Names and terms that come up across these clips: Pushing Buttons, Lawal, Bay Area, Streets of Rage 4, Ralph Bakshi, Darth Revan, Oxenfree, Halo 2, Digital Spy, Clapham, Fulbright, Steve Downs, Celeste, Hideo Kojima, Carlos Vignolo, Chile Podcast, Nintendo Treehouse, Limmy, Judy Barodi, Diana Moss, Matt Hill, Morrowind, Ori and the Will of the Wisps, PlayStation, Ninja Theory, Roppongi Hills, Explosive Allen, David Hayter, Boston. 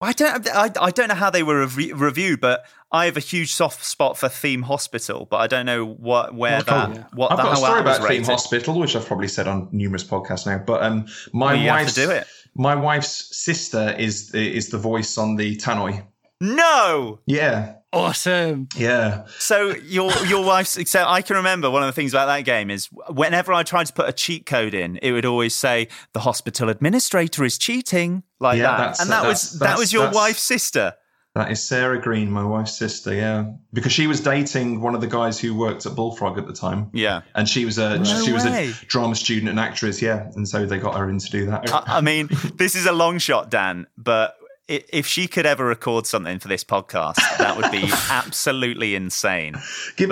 I don't know how they were reviewed, but I have a huge soft spot for Theme Hospital, but I don't know what I've got a story about Theme Hospital, which I've probably said on numerous podcasts now. But my wife's sister is the voice on the Tannoy. No. Yeah. Awesome. Yeah. So your wife's. So I can remember one of the things about that game is whenever I tried to put a cheat code in, it would always say the hospital administrator is cheating, like that. That was your wife's sister. That is Sarah Green, my wife's sister. Yeah, because she was dating one of the guys who worked at Bullfrog at the time. Yeah, and she was a drama student and actress. Yeah, and so they got her in to do that. I mean, this is a long shot, Dan, but. If she could ever record something for this podcast, that would be absolutely insane.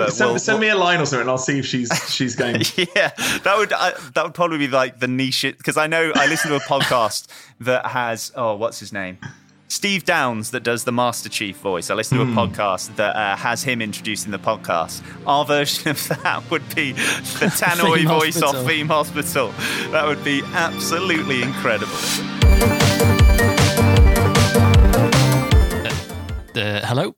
Send me a line or something, and I'll see if she's going. Yeah, that would probably be like the niche, because I know I listen to a podcast that has what's his name, Steve Downs, that does the Master Chief voice. I listen to a podcast that has him introducing the podcast. Our version of that would be the Tannoy voice off Theme Hospital. That would be absolutely incredible. Hello,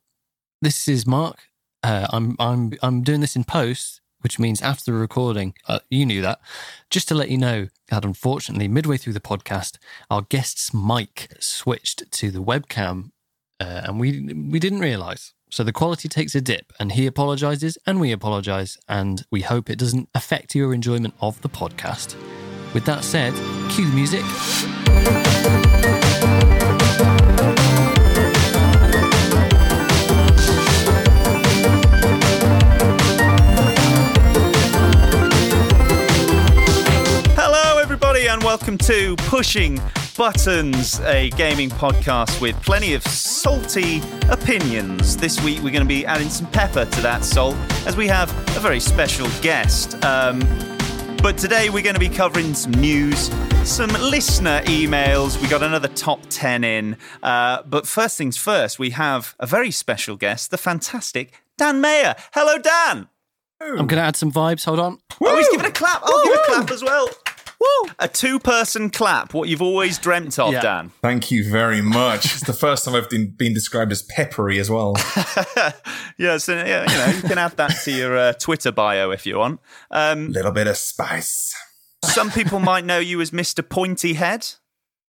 this is Mark. I'm doing this in post, which means after the recording. You knew that. Just to let you know that unfortunately, midway through the podcast, our guest's mic switched to the webcam, and we didn't realise. So the quality takes a dip, and he apologises, and we apologise, and we hope it doesn't affect your enjoyment of the podcast. With that said, cue the music. And welcome to Pushing Buttons, a gaming podcast with plenty of salty opinions. This week we're going to be adding some pepper to that salt, as we have a very special guest. But today we're going to be covering some news, some listener emails. We got another top 10 in. But first things first, we have a very special guest, the fantastic Dan Mayer. Hello, Dan. I'm going to add some vibes. Hold on. Woo! Oh, he's giving a clap. I'll give a clap as well. Woo! A two-person clap, what you've always dreamt of, yeah. Dan. Thank you very much. It's the first time I've been described as peppery as well. Yeah, so you can add that to your Twitter bio if you want. Little bit of spice. Some people might know you as Mr. Pointy Head.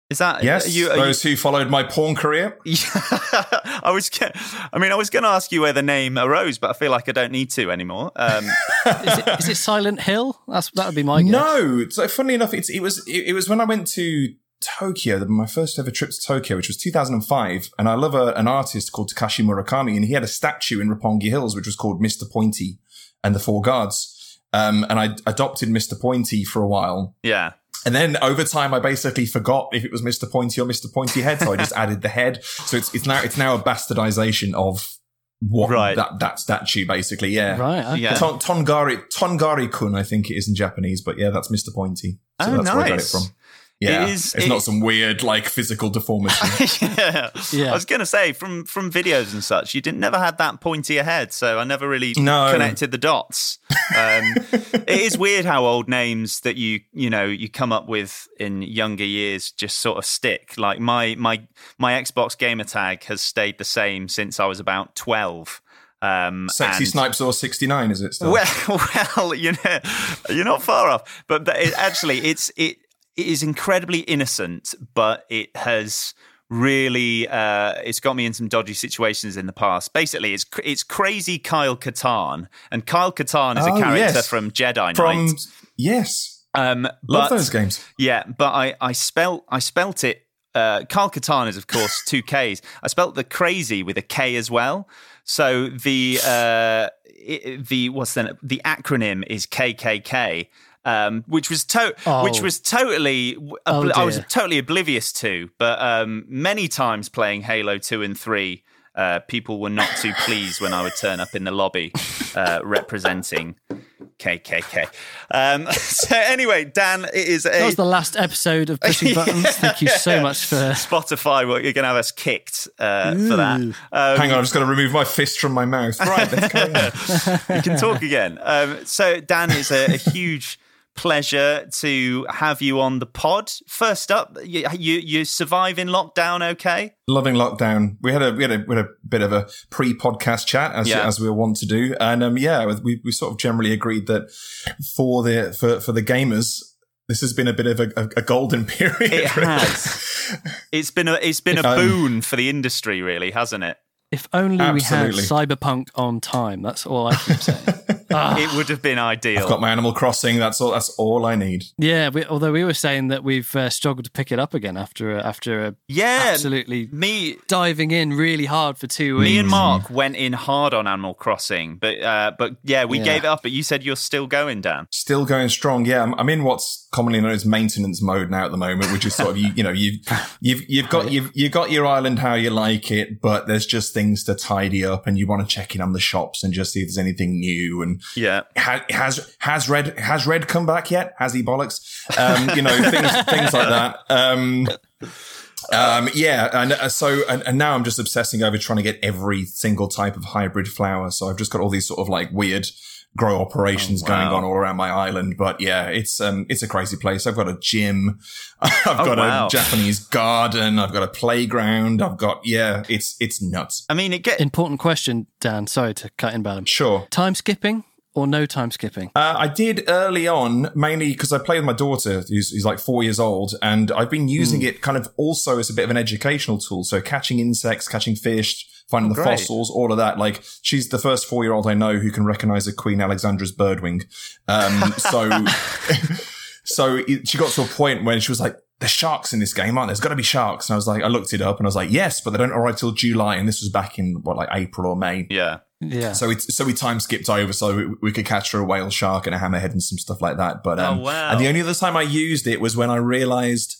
Is that yes? Those who followed my porn career. I was going to ask you where the name arose, but I feel like I don't need to anymore. Is it Silent Hill? That would be my guess. No, so funnily enough, it was when I went to Tokyo, my first ever trip to Tokyo, which was 2005, and I love an artist called Takashi Murakami, and he had a statue in Roppongi Hills which was called Mr. Pointy and the Four Guards. And I adopted Mr. Pointy for a while. Yeah. And then over time, I basically forgot if it was Mr. Pointy or Mr. Pointy Head, so I just added the head. So it's now a bastardization of what that statue basically. Yeah, right. Okay. Yeah. Tongari-kun, I think it is in Japanese, but yeah, that's Mr. Pointy. So that's nice. Where I got it from. Yeah, it's not some weird like physical deformity. Yeah. I was gonna say from videos and such, you never had that pointy head, so I never really connected the dots. It is weird how old names that you come up with in younger years just sort of stick. Like my Xbox gamer tag has stayed the same since I was about 12. Sexy Snipes or 69, is it still? Well, you're not far off. But It is incredibly innocent, but it has really it's got me in some dodgy situations in the past. Basically, it's crazy Kyle Katarn, and Kyle Katarn is a character from Jedi Knight. Love those games. Yeah, but I spelt it. Kyle Katarn is of course two Ks. I spelt the crazy with a K as well. So the acronym is KKK. I was totally oblivious to, but many times playing Halo 2 and 3, people were not too pleased when I would turn up in the lobby representing KKK. So anyway, Dan, that was the last episode of Pushing Buttons. Thank you so much for Spotify. Well, you're going to have us kicked for that. Hang on, I'm just going to remove my fist from my mouth. Right, let's go. You can talk again. So Dan is a huge pleasure to have you on the pod. First up, you surviving lockdown okay? Loving lockdown. We had a bit of a pre-podcast chat as we want to do, and we sort of generally agreed that for the gamers, this has been a bit of a golden period. It has. It's been a boon for the industry, really, hasn't it? If only we had Cyberpunk on time. That's all I keep saying. It would have been ideal. I've got my Animal Crossing. That's all I need. Yeah. Although we were saying that we've struggled to pick it up again after diving in really hard for 2 weeks. Me and Mark went in hard on Animal Crossing, but we gave it up. But you said you're still going, Dan. Still going strong. Yeah, I'm in what's commonly known as maintenance mode now at the moment, which is sort of you've got your island how you like it, but there's just things to tidy up, and you want to check in on the shops and just see if there's anything new. And has Red come back yet? Has he bollocks? Things like that. And now I'm just obsessing over trying to get every single type of hybrid flower. So I've just got all these sort of like weird grow operations going on all around my island. But yeah, it's a crazy place. I've got a gym. I've got a Japanese garden. I've got a playground. It's nuts. I mean, important question, Dan. Sorry to cut in, Ballum. Sure. Time skipping? Or no time skipping? I did early on, mainly because I play with my daughter, who's like 4 years old, and I've been using it kind of also as a bit of an educational tool. So catching insects, catching fish, finding the fossils, all of that. Like, she's the first 4-year-old I know who can recognize a Queen Alexandra's birdwing. So she got to a point when she was like, there's sharks in this game, aren't there? There's got to be sharks. And I was like, I looked it up and I was like, yes, but they don't arrive till July. And this was back in April or May. Yeah. Yeah. So we time skipped over so we could catch a whale shark and a hammerhead and some stuff like that. But and the only other time I used it was when I realized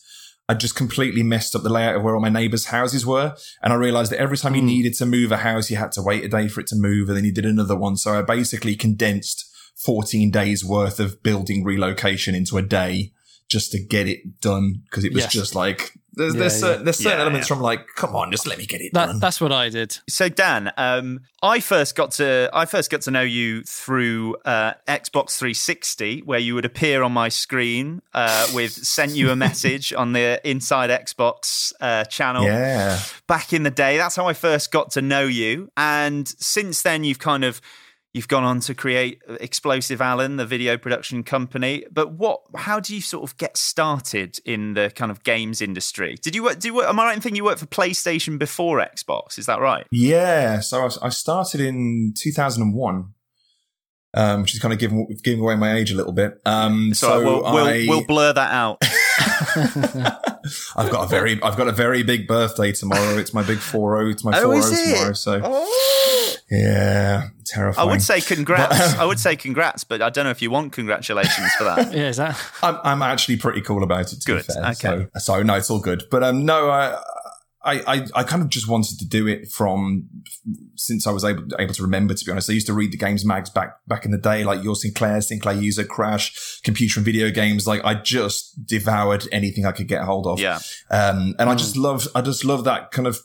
I just completely messed up the layout of where all my neighbors' houses were. And I realized that every time you needed to move a house, you had to wait a day for it to move, and then you did another one. So I basically condensed 14 days worth of building relocation into a day just to get it done, because it was just like... There's certain elements from like, come on, just let me get it done. That's what I did. So Dan, I first got to know you through Xbox 360, where you would appear on my screen with sent you a message on the Inside Xbox channel. Yeah. Back in the day, that's how I first got to know you, and since then you've gone on to create Explosive Allen, the video production company. But how do you sort of get started in the kind of games industry? Am I right in thinking you worked for PlayStation before Xbox? Is that right? Yeah. So I started in 2001, which is kind of giving away my age a little bit. We'll blur that out. I've got a very big birthday tomorrow. It's my big 40. It's my 40 tomorrow. So. Oh. Yeah, terrifying. I would say congrats, but I don't know if you want congratulations for that. Yeah, is that? I'm actually pretty cool about it, to be fair. Okay. So no, it's all good. But I kind of just wanted to do it since I was able to remember, to be honest. I used to read the games mags back in the day, like Your Sinclair User, Crash, Computer and Video Games. Like, I just devoured anything I could get hold of. Yeah. I just love that kind of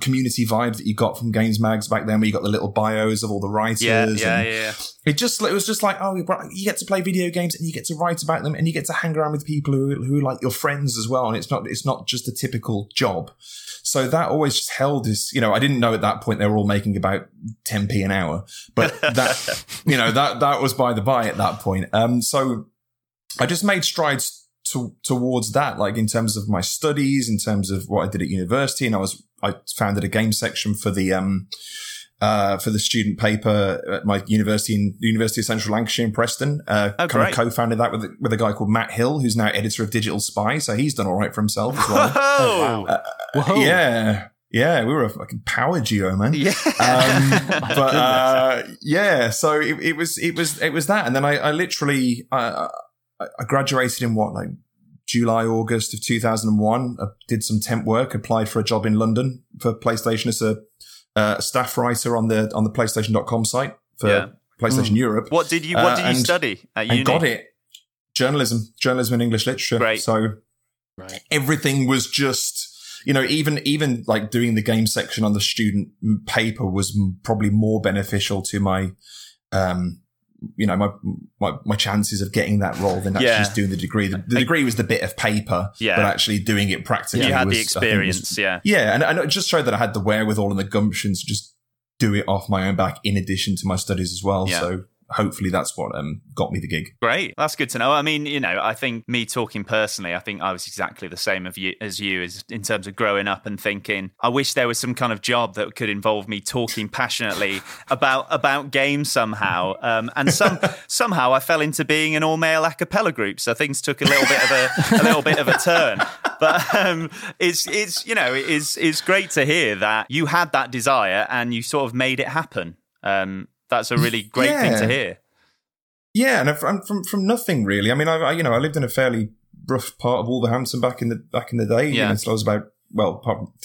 community vibe that you got from games mags back then, where you got the little bios of all the writers. Yeah. It was just like, oh, you get to play video games and you get to write about them and you get to hang around with people who are like your friends as well. And it's not just a typical job. So that always just held this, I didn't know at that point they were all making about 10p an hour, but that, that was by the by at that point. So I just made strides towards that, like in terms of my studies, in terms of what I did at university. And I founded a game section for the student paper at my university, in the University of Central Lancashire in Preston. Kind of co-founded that with a guy called Matt Hill, who's now editor of Digital Spy. So he's done all right for himself as well. Oh, wow. Whoa. Yeah. Yeah, we were a fucking power duo, man. Yeah. So it was that. And then I literally, I graduated in July, August of 2001. I did some temp work, applied for a job in London for PlayStation as a staff writer on the PlayStation.com site for PlayStation Europe. What did you study at uni? I got it. Journalism and English literature. Great. So everything was just... even like doing the game section on the student paper was probably more beneficial to my you know, my chances of getting that role than actually just doing the degree. The degree was the bit of paper, but actually doing it practically. You had the experience, and it just showed that I had the wherewithal and the gumption to just do it off my own back in addition to my studies as well. Yeah. So hopefully that's what got me the gig. Great. That's good to know. I mean, you know, I think me talking personally, I think I was exactly the same as you in terms of growing up and thinking, I wish there was some kind of job that could involve me talking passionately about games somehow. Somehow I fell into being an all-male a cappella group, so things took a little bit of a turn. But it's you know, it's great to hear that you had that desire and you sort of made it happen. That's a really great thing to hear. Yeah, and from nothing really. I mean, I lived in a fairly rough part of Wolverhampton back in the day. Yeah. You know, until I was until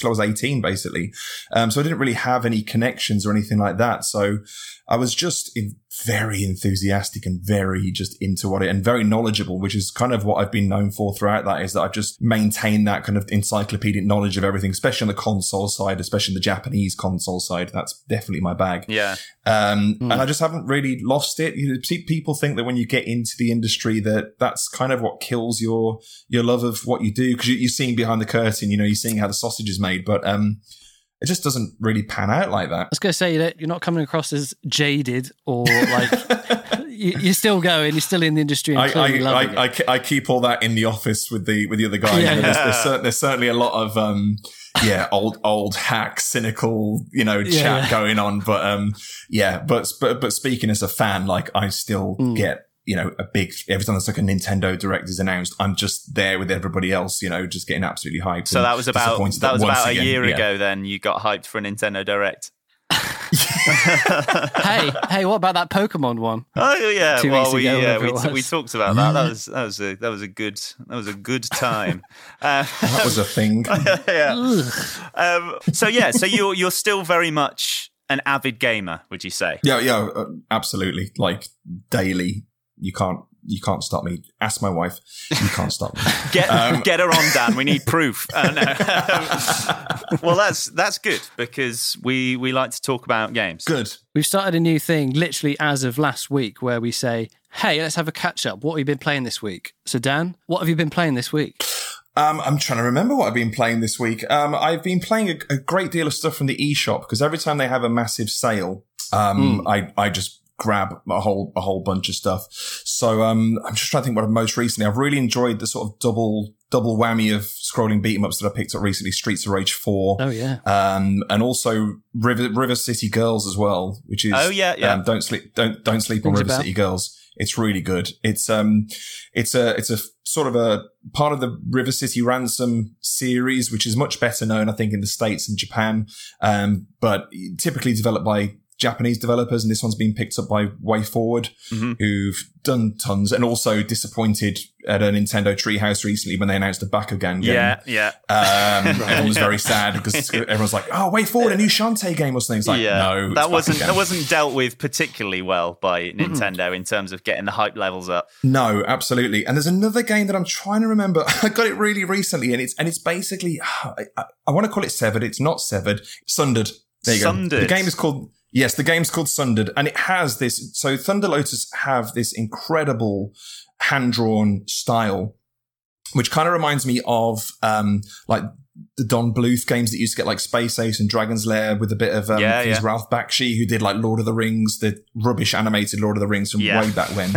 I was 18, basically. So I didn't really have any connections or anything like that. So I was just very enthusiastic and very just into what it and very knowledgeable, which is kind of what I've been known for throughout that, is that I've just maintained that kind of encyclopedic knowledge of everything, especially on the console side, especially the Japanese console side. That's definitely my bag. Yeah. And I just haven't really lost it. You know, people think that when you get into the industry that that's kind of what kills your love of what you do, because you're seeing behind the curtain, you know, you're seeing how the sausage is made. But, it just doesn't really pan out like that. I was going to say that you're not coming across as jaded or like you're still going, you're still in the industry. And I keep all that in the office with the other guy. Yeah. There's certainly a lot of old hack, cynical, you know, chat going on. But but speaking as a fan, like I still get, you know, every time there's like a Nintendo Direct is announced, I'm just there with everybody else, you know, just getting absolutely hyped. So that was about a year ago then you got hyped for a Nintendo Direct. hey, what about that Pokemon one? Oh yeah, we talked about that. That was a good time. That was a thing. So you're still very much an avid gamer, would you say? Yeah, absolutely. Like daily, you can't stop me. Ask my wife, you can't stop me. Get her on, Dan. We need proof. No. Well, that's good because we like to talk about games. Good. We've started a new thing, literally as of last week, where we say, "Hey, let's have a catch up. What have you been playing this week?" So, Dan, what have you been playing this week? I'm trying to remember what I've been playing this week. I've been playing a great deal of stuff from the eShop because every time they have a massive sale, I just grab a whole bunch of stuff. So I'm just trying to think what I've most recently. I've really enjoyed the sort of double whammy of scrolling beat-em-ups that I picked up recently, Streets of Rage 4. Oh, yeah. And also River City Girls as well, which is... Oh, yeah. Don't sleep on River City Girls. It's really good. It's a sort of a part of the River City Ransom series, which is much better known, I think, in the States and Japan. But typically developed by Japanese developers, and this one's been picked up by WayForward, who've done tons, and also disappointed at a Nintendo Treehouse recently when they announced a Bakugan game. Yeah. Everyone was very sad because everyone's like, "Oh, WayForward, a new Shantae game or something." It's like, no, that wasn't dealt with particularly well by Nintendo in terms of getting the hype levels up. No, absolutely. And there's another game that I'm trying to remember. I got it really recently, and it's basically I want to call it Severed. It's not Severed. Sundered. There you go. The game is called. Yes, the game's called Sundered, and it has this... So Thunder Lotus have this incredible hand-drawn style, which kind of reminds me of like the Don Bluth games that used to get like Space Ace and Dragon's Lair with a bit of Ralph Bakshi, who did like Lord of the Rings, the rubbish animated Lord of the Rings from way back when.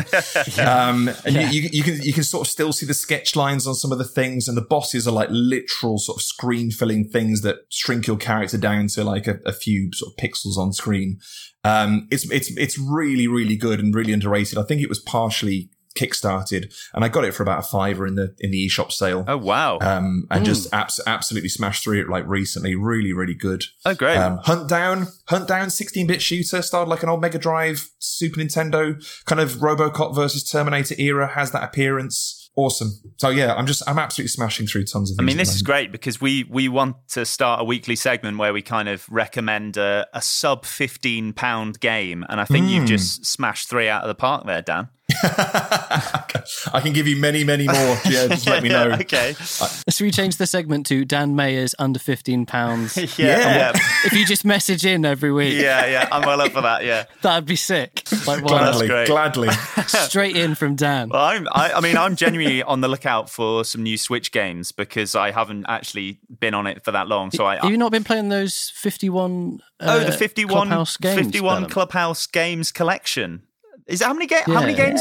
You can sort of still see the sketch lines on some of the things, and the bosses are like literal sort of screen filling things that shrink your character down to like a few sort of pixels on screen. It's really, really good and really underrated. I think it was partially kickstarted, and I got it for about a £5 in the eShop sale. Oh wow! And just absolutely smashed through it like recently. Really, really good. Oh great! Hunt down, 16-bit shooter, started like an old Mega Drive, Super Nintendo kind of RoboCop versus Terminator era has that appearance. Awesome. So yeah, I'm absolutely smashing through tons of these. I mean, this is great because we want to start a weekly segment where we kind of recommend a sub £15 game, and I think you've just smashed three out of the park there, Dan. I can give you many, many more. Yeah, just let me know. Okay. So we change the segment to Dan Mayer's under £15. Yeah. If you just message in every week. Yeah. I'm well up for that. Yeah. That'd be sick. Like, gladly. Straight in from Dan. Well, I'm genuinely on the lookout for some new Switch games because I haven't actually been on it for that long. So have you not been playing those 51? The 51 Clubhouse games. 51 Clubhouse games collection. Is that how many games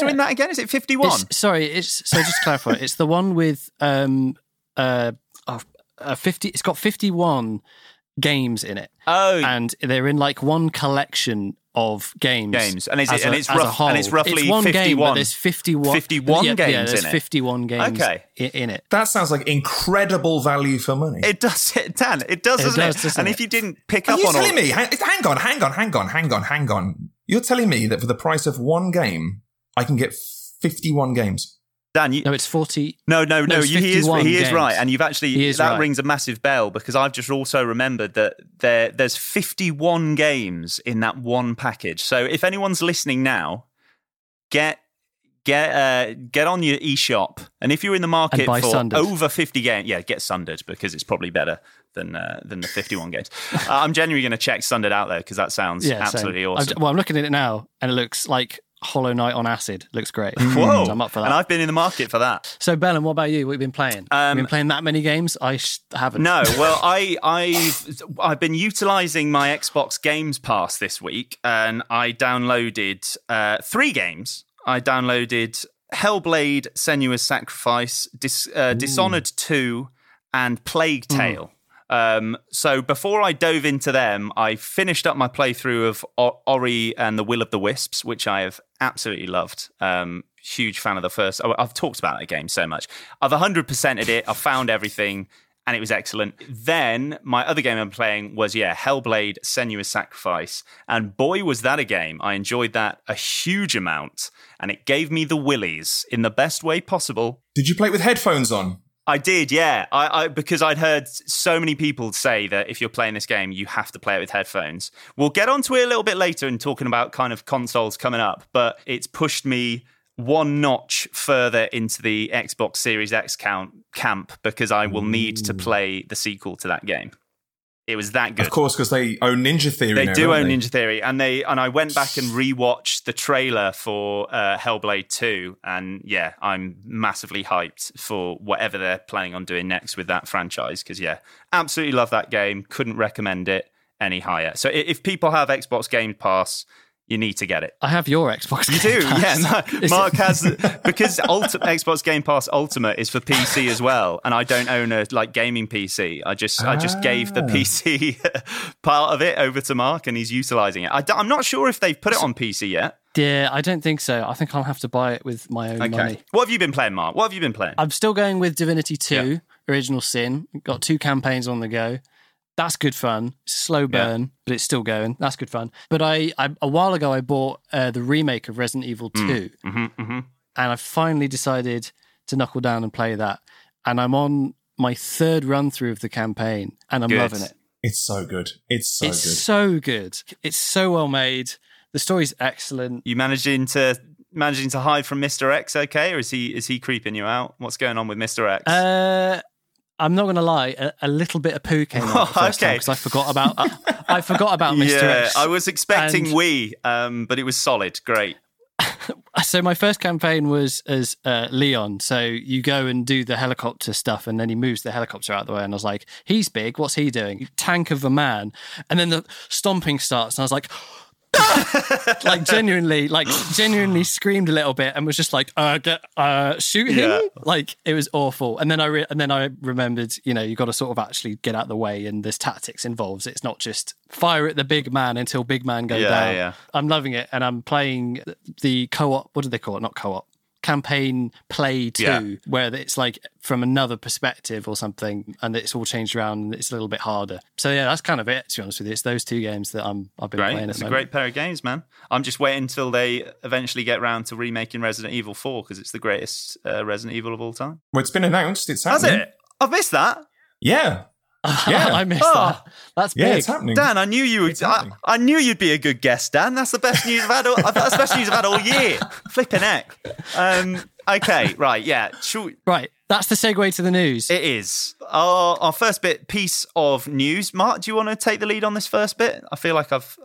are in that again? Is it 51? Just to clarify, it's the one with 50. It's got 51 games in it. Oh, and they're in like one collection of games, and it's roughly 51. Game, but there's 51 games. Yeah, there's 51 games. Okay. in it. That sounds like incredible value for money. It does, Dan. It does, doesn't it? And if you didn't pick up on it, hang on. You're telling me that for the price of one game, I can get 51 games? Dan, no, it's 40. No, he is right. And you've actually, that right. rings a massive bell because I've just also remembered that there's 51 games in that one package. So if anyone's listening now, get on your eShop. And if you're in the market for Sundered. Over 50 games, yeah, get Sundered because it's probably better than the 51 games. I'm genuinely going to check Sundered out there because that sounds absolutely awesome. I'm looking at it now and it looks like Hollow Knight on acid. Looks great. Whoa. So I'm up for that. And I've been in the market for that. So, Bellin, what about you? What have you been playing? Have you been playing that many games? I haven't. No, well, I've been utilising my Xbox Games Pass this week, and I downloaded three games. I downloaded Hellblade: Senua's Sacrifice, Dishonored 2, and Plague Tale. So before I dove into them, I finished up my playthrough of Ori and the Will of the Wisps, which I have absolutely loved. Huge fan of the first. I've talked about that game so much. I've 100%ed it. I found everything, and it was excellent. Then my other game I'm playing was, Hellblade: Senua's Sacrifice. And boy, was that a game. I enjoyed that a huge amount, and it gave me the willies in the best way possible. Did you play it with headphones on? I did, yeah. I because I'd heard so many people say that if you're playing this game, you have to play it with headphones. We'll get onto it a little bit later in talking about kind of consoles coming up, but it's pushed me one notch further into the Xbox Series X camp because I will need to play the sequel to that game. It was that good. Of course, because they own Ninja Theory. They do own Ninja Theory. And I went back and rewatched the trailer for Hellblade 2. And yeah, I'm massively hyped for whatever they're planning on doing next with that franchise. Because absolutely love that game. Couldn't recommend it any higher. So if people have Xbox Game Pass, you need to get it. I have your Xbox Game Pass. You do, yeah. Mark has... Because Xbox Game Pass Ultimate is for PC as well, and I don't own a gaming PC. I just gave the PC part of it over to Mark, and he's utilising it. I'm not sure if they've put it on PC yet. Yeah, I don't think so. I think I'll have to buy it with my own money. What have you been playing, Mark? I'm still going with Divinity 2, Original Sin. Got two campaigns on the go. That's good fun. Slow burn, but it's still going. That's good fun. But a while ago, I bought the remake of Resident Evil 2. And I finally decided to knuckle down and play that. And I'm on my third run through of the campaign, and I'm loving it. It's so good. It's so good. It's so well made. The story's excellent. You managing to hide from Mr. X, okay? Or is he creeping you out? What's going on with Mr. X? I'm not going to lie, a little bit of poo came out the first time because I forgot about Mr. X. I was expecting but it was solid. Great. So my first campaign was as Leon. So you go and do the helicopter stuff, and then he moves the helicopter out of the way. And I was like, he's big. What's he doing? Tank of a man. And then the stomping starts, and I was like... genuinely screamed a little bit and was just like shoot him. It was awful. And then I remembered, you got to sort of actually get out of the way, and there's tactics involved. It's not just fire at the big man until big man goes down. I'm loving it, and I'm playing the co-op, what do they call it, not co-op, campaign play 2, where it's like from another perspective or something, and it's all changed around and it's a little bit harder. So that's kind of it, to be honest with you. It's those two games that I've been playing. It's a great pair of games, man. I'm just waiting until they eventually get round to remaking Resident Evil 4 because it's the greatest Resident Evil of all time. Well, it's been announced. It's happening. Has it? I've missed that. Yeah. Yeah. I missed that. That's big. Yeah, it's happening. Dan, I knew you would. I knew you'd be a good guest, Dan. That's the best news I've had. That's the best news I've had all year. Flipping heck. Okay, right, yeah. Right, that's the segue to the news. It is. Our first bit, piece of news. Mark, do you want to take the lead on this first bit? I feel like I've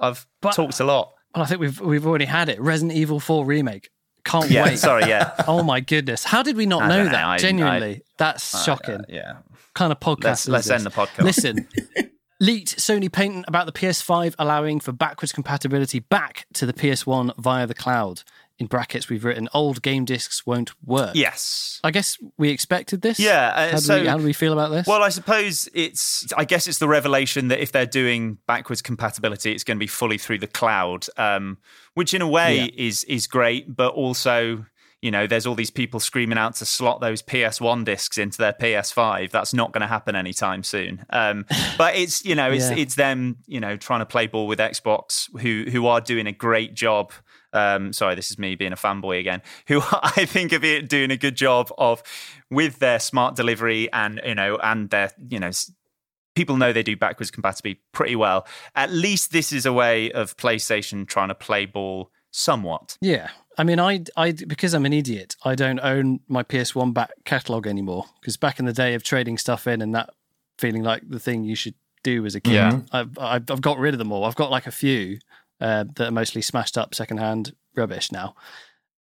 talked a lot. Well, I think we've already had it. Resident Evil 4 Remake. Can't wait. Sorry, yeah. Oh, my goodness. How did we not know that? Genuinely, that's shocking. Yeah. Kind of podcast. Let's end the podcast. Listen, leaked Sony patent about the PS5 allowing for backwards compatibility back to the PS1 via the cloud. In brackets, we've written old game discs won't work. Yes. I guess we expected this. Yeah. How do we feel about this? Well, I suppose it's the revelation that if they're doing backwards compatibility, it's going to be fully through the cloud, which in a way is great, but also, you know, there's all these people screaming out to slot those PS1 discs into their PS5. That's not going to happen anytime soon. But it's, you know, it's them, you know, trying to play ball with Xbox, who are doing a great job. Sorry, this is me being a fanboy again, who I think of it doing a good job of with their smart delivery and their, you know, people know they do backwards compatibility pretty well. At least this is a way of PlayStation trying to play ball somewhat. Yeah. I mean, I because I'm an idiot, I don't own my PS1 back catalogue anymore, because back in the day of trading stuff in and that feeling like the thing you should do as a kid, I've got rid of them all. I've got like a few that are mostly smashed up secondhand rubbish now.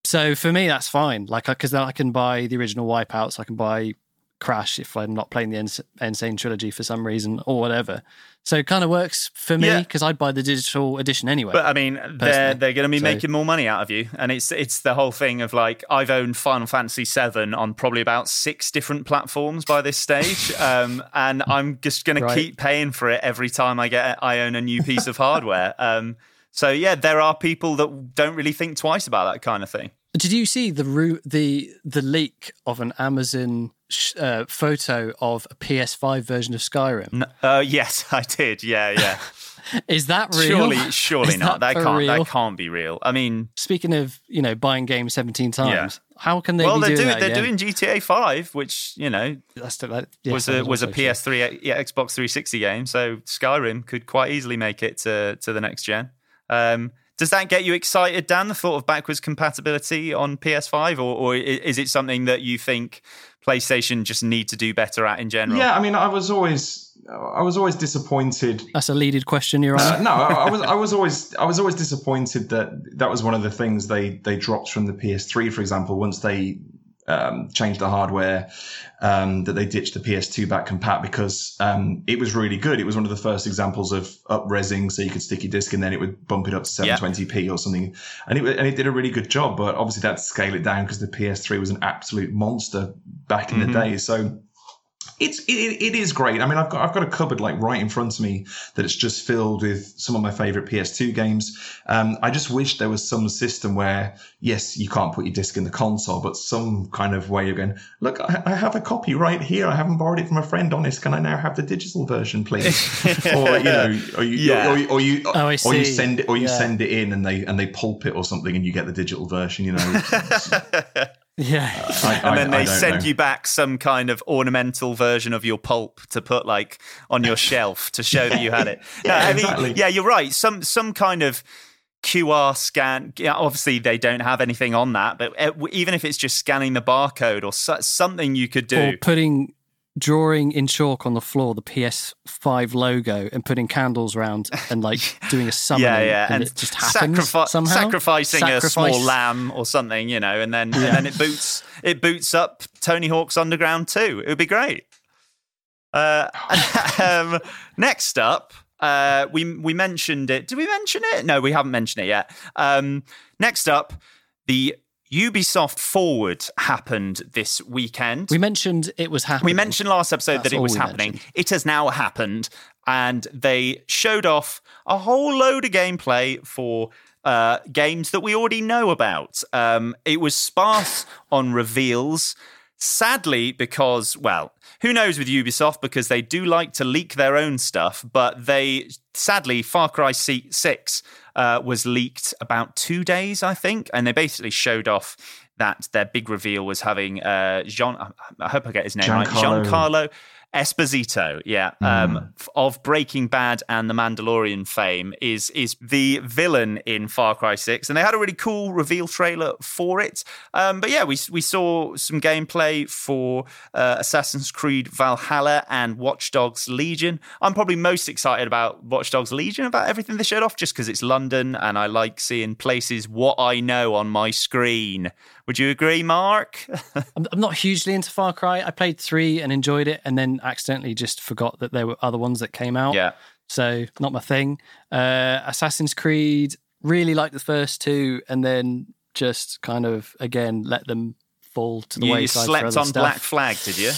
So for me, that's fine. Like, because I can buy the original Wipeouts, I can buy Crash if I'm not playing the Insane Trilogy for some reason or whatever. So it kind of works for me because I'd buy the digital edition anyway. But I mean, they're going to be making more money out of you, and it's the whole thing of like, I've owned Final Fantasy VII on probably about 6 different platforms by this stage, and I'm just going to keep paying for it every time I own a new piece of hardware. So, yeah, there are people that don't really think twice about that kind of thing. Did you see the leak of an Amazon photo of a PS5 version of Skyrim? No, yes, I did. Yeah. Is that real? Surely not. That can't be real. I mean, speaking of, you know, buying games 17 times, how can they be doing that? Well, they're doing GTA 5, which, you know, was a PS3, Xbox 360 game. So Skyrim could quite easily make it to the next gen. Does that get you excited, Dan, the thought of backwards compatibility on PS5? Or is it something that you think PlayStation just need to do better at in general? Yeah, I mean, I was always disappointed. That's a leaded question you're on. No, I was always disappointed that was one of the things they dropped from the PS3, for example, once they changed the hardware, that they ditched the PS2 back compat, because it was really good. It was one of the first examples of up-resing, so you could stick your disc and then it would bump it up to 720p or something. And it did a really good job, but obviously they had to scale it down because the PS3 was an absolute monster back in the day. So it is great. I mean, I've got a cupboard like right in front of me that it's just filled with some of my favorite PS2 games. I just wish there was some system where, yes, you can't put your disc in the console, but some kind of way of going, look, I have a copy right here. I haven't borrowed it from a friend. Honest, can I now have the digital version, please? Or you know, or you send it, or you send it in and they pulp it or something, and you get the digital version. You know. Yeah. And then they send you back some kind of ornamental version of your pulp to put like on your shelf to show that you had it. Exactly. Yeah, you're right. Some kind of QR scan. Obviously, they don't have anything on that, but even if it's just scanning the barcode or something you could do. Or drawing in chalk on the floor the PS5 logo and putting candles round and like doing a summoning and it just happens somehow. Sacrificing a small lamb or something, you know, and then and then it boots up Tony Hawk's Underground 2. It would be great. Next up, we mentioned it. Did we mention it? No, we haven't mentioned it yet. Next up, the Ubisoft Forward happened this weekend. We mentioned it was happening. We mentioned last episode that it was happening. Mentioned. It has now happened, and they showed off a whole load of gameplay for games that we already know about. It was sparse on reveals, sadly, because, well, who knows with Ubisoft, because they do like to leak their own stuff, but they, sadly, Far Cry 6 was leaked about 2 days, I think, and they basically showed off that their big reveal was having Giancarlo Esposito, yeah, of Breaking Bad and The Mandalorian fame, is the villain in Far Cry 6, and they had a really cool reveal trailer for it. But yeah, we saw some gameplay for Assassin's Creed Valhalla and Watch Dogs Legion. I'm probably most excited about Watch Dogs Legion, about everything they showed off, just because it's London and I like seeing places what I know on my screen. Would you agree, Mark? I'm not hugely into Far Cry. I played 3 and enjoyed it, and then accidentally just forgot that there were other ones that came out. Yeah. So not my thing. Assassin's Creed, really liked the first two, and then just kind of, again, let them fall to the wayside. You slept on Black Flag, did you?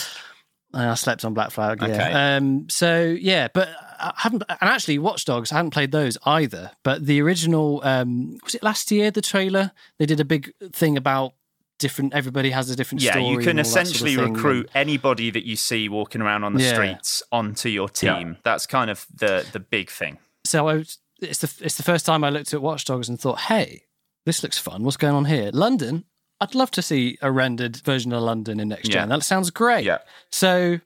I slept on Black Flag, yeah. Okay. So, yeah, but I haven't... And actually, Watch Dogs, I haven't played those either. But the original... was it last year, the trailer? They did a big thing about different... Everybody has a different story. Yeah, you can essentially sort of recruit anybody that you see walking around on the streets onto your team. Yeah. That's kind of the big thing. So it's the first time I looked at Watch Dogs and thought, hey, this looks fun. What's going on here? London... I'd love to see a rendered version of London in next gen. That sounds great. Yeah. So,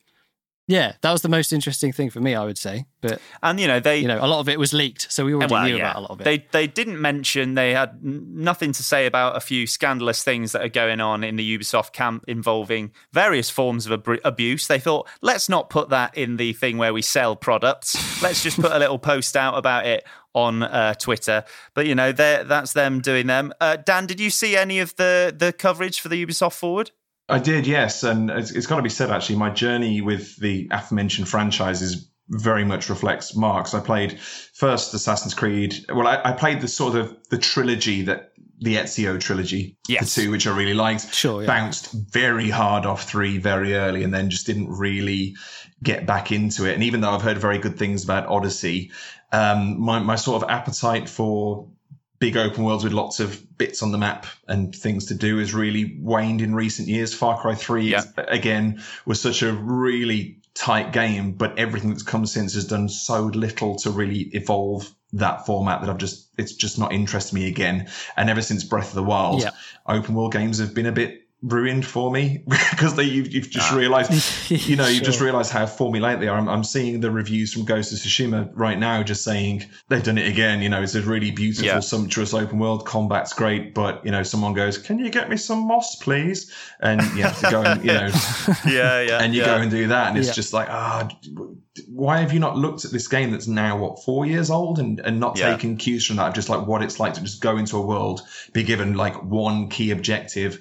yeah, that was the most interesting thing for me, I would say. But and a lot of it was leaked, so we already knew about a lot of it. They didn't mention, they had nothing to say about a few scandalous things that are going on in the Ubisoft camp involving various forms of abuse. They thought, let's not put that in the thing where we sell products. Let's just put a little post out about it on Twitter. But, that's them doing them. Dan, did you see any of the coverage for the Ubisoft Forward? I did, yes. And it's got to be said, actually, my journey with the aforementioned franchises very much reflects Mark's. I played first Assassin's Creed. Well, I played the sort of the trilogy that... The Ezio trilogy, the two which I really liked, bounced very hard off 3 very early and then just didn't really get back into it. And even though I've heard very good things about Odyssey, my sort of appetite for big open worlds with lots of bits on the map and things to do has really waned in recent years. Far Cry 3, again, was such a really tight game, but everything that's come since has done so little to really evolve that format that it's just not interested me again. And ever since Breath of the Wild, open world games have been a bit ruined for me because you've just realized, you've just realized how formulaic they are. I'm seeing the reviews from Ghost of Tsushima right now just saying they've done it again. It's a really beautiful, sumptuous open world. Combat's great, but someone goes, "Can you get me some moss, please?" And you have to go and go and do that, and it's just like why have you not looked at this game that's now, 4 years old and not taking cues from that, just like what it's like to just go into a world, be given like one key objective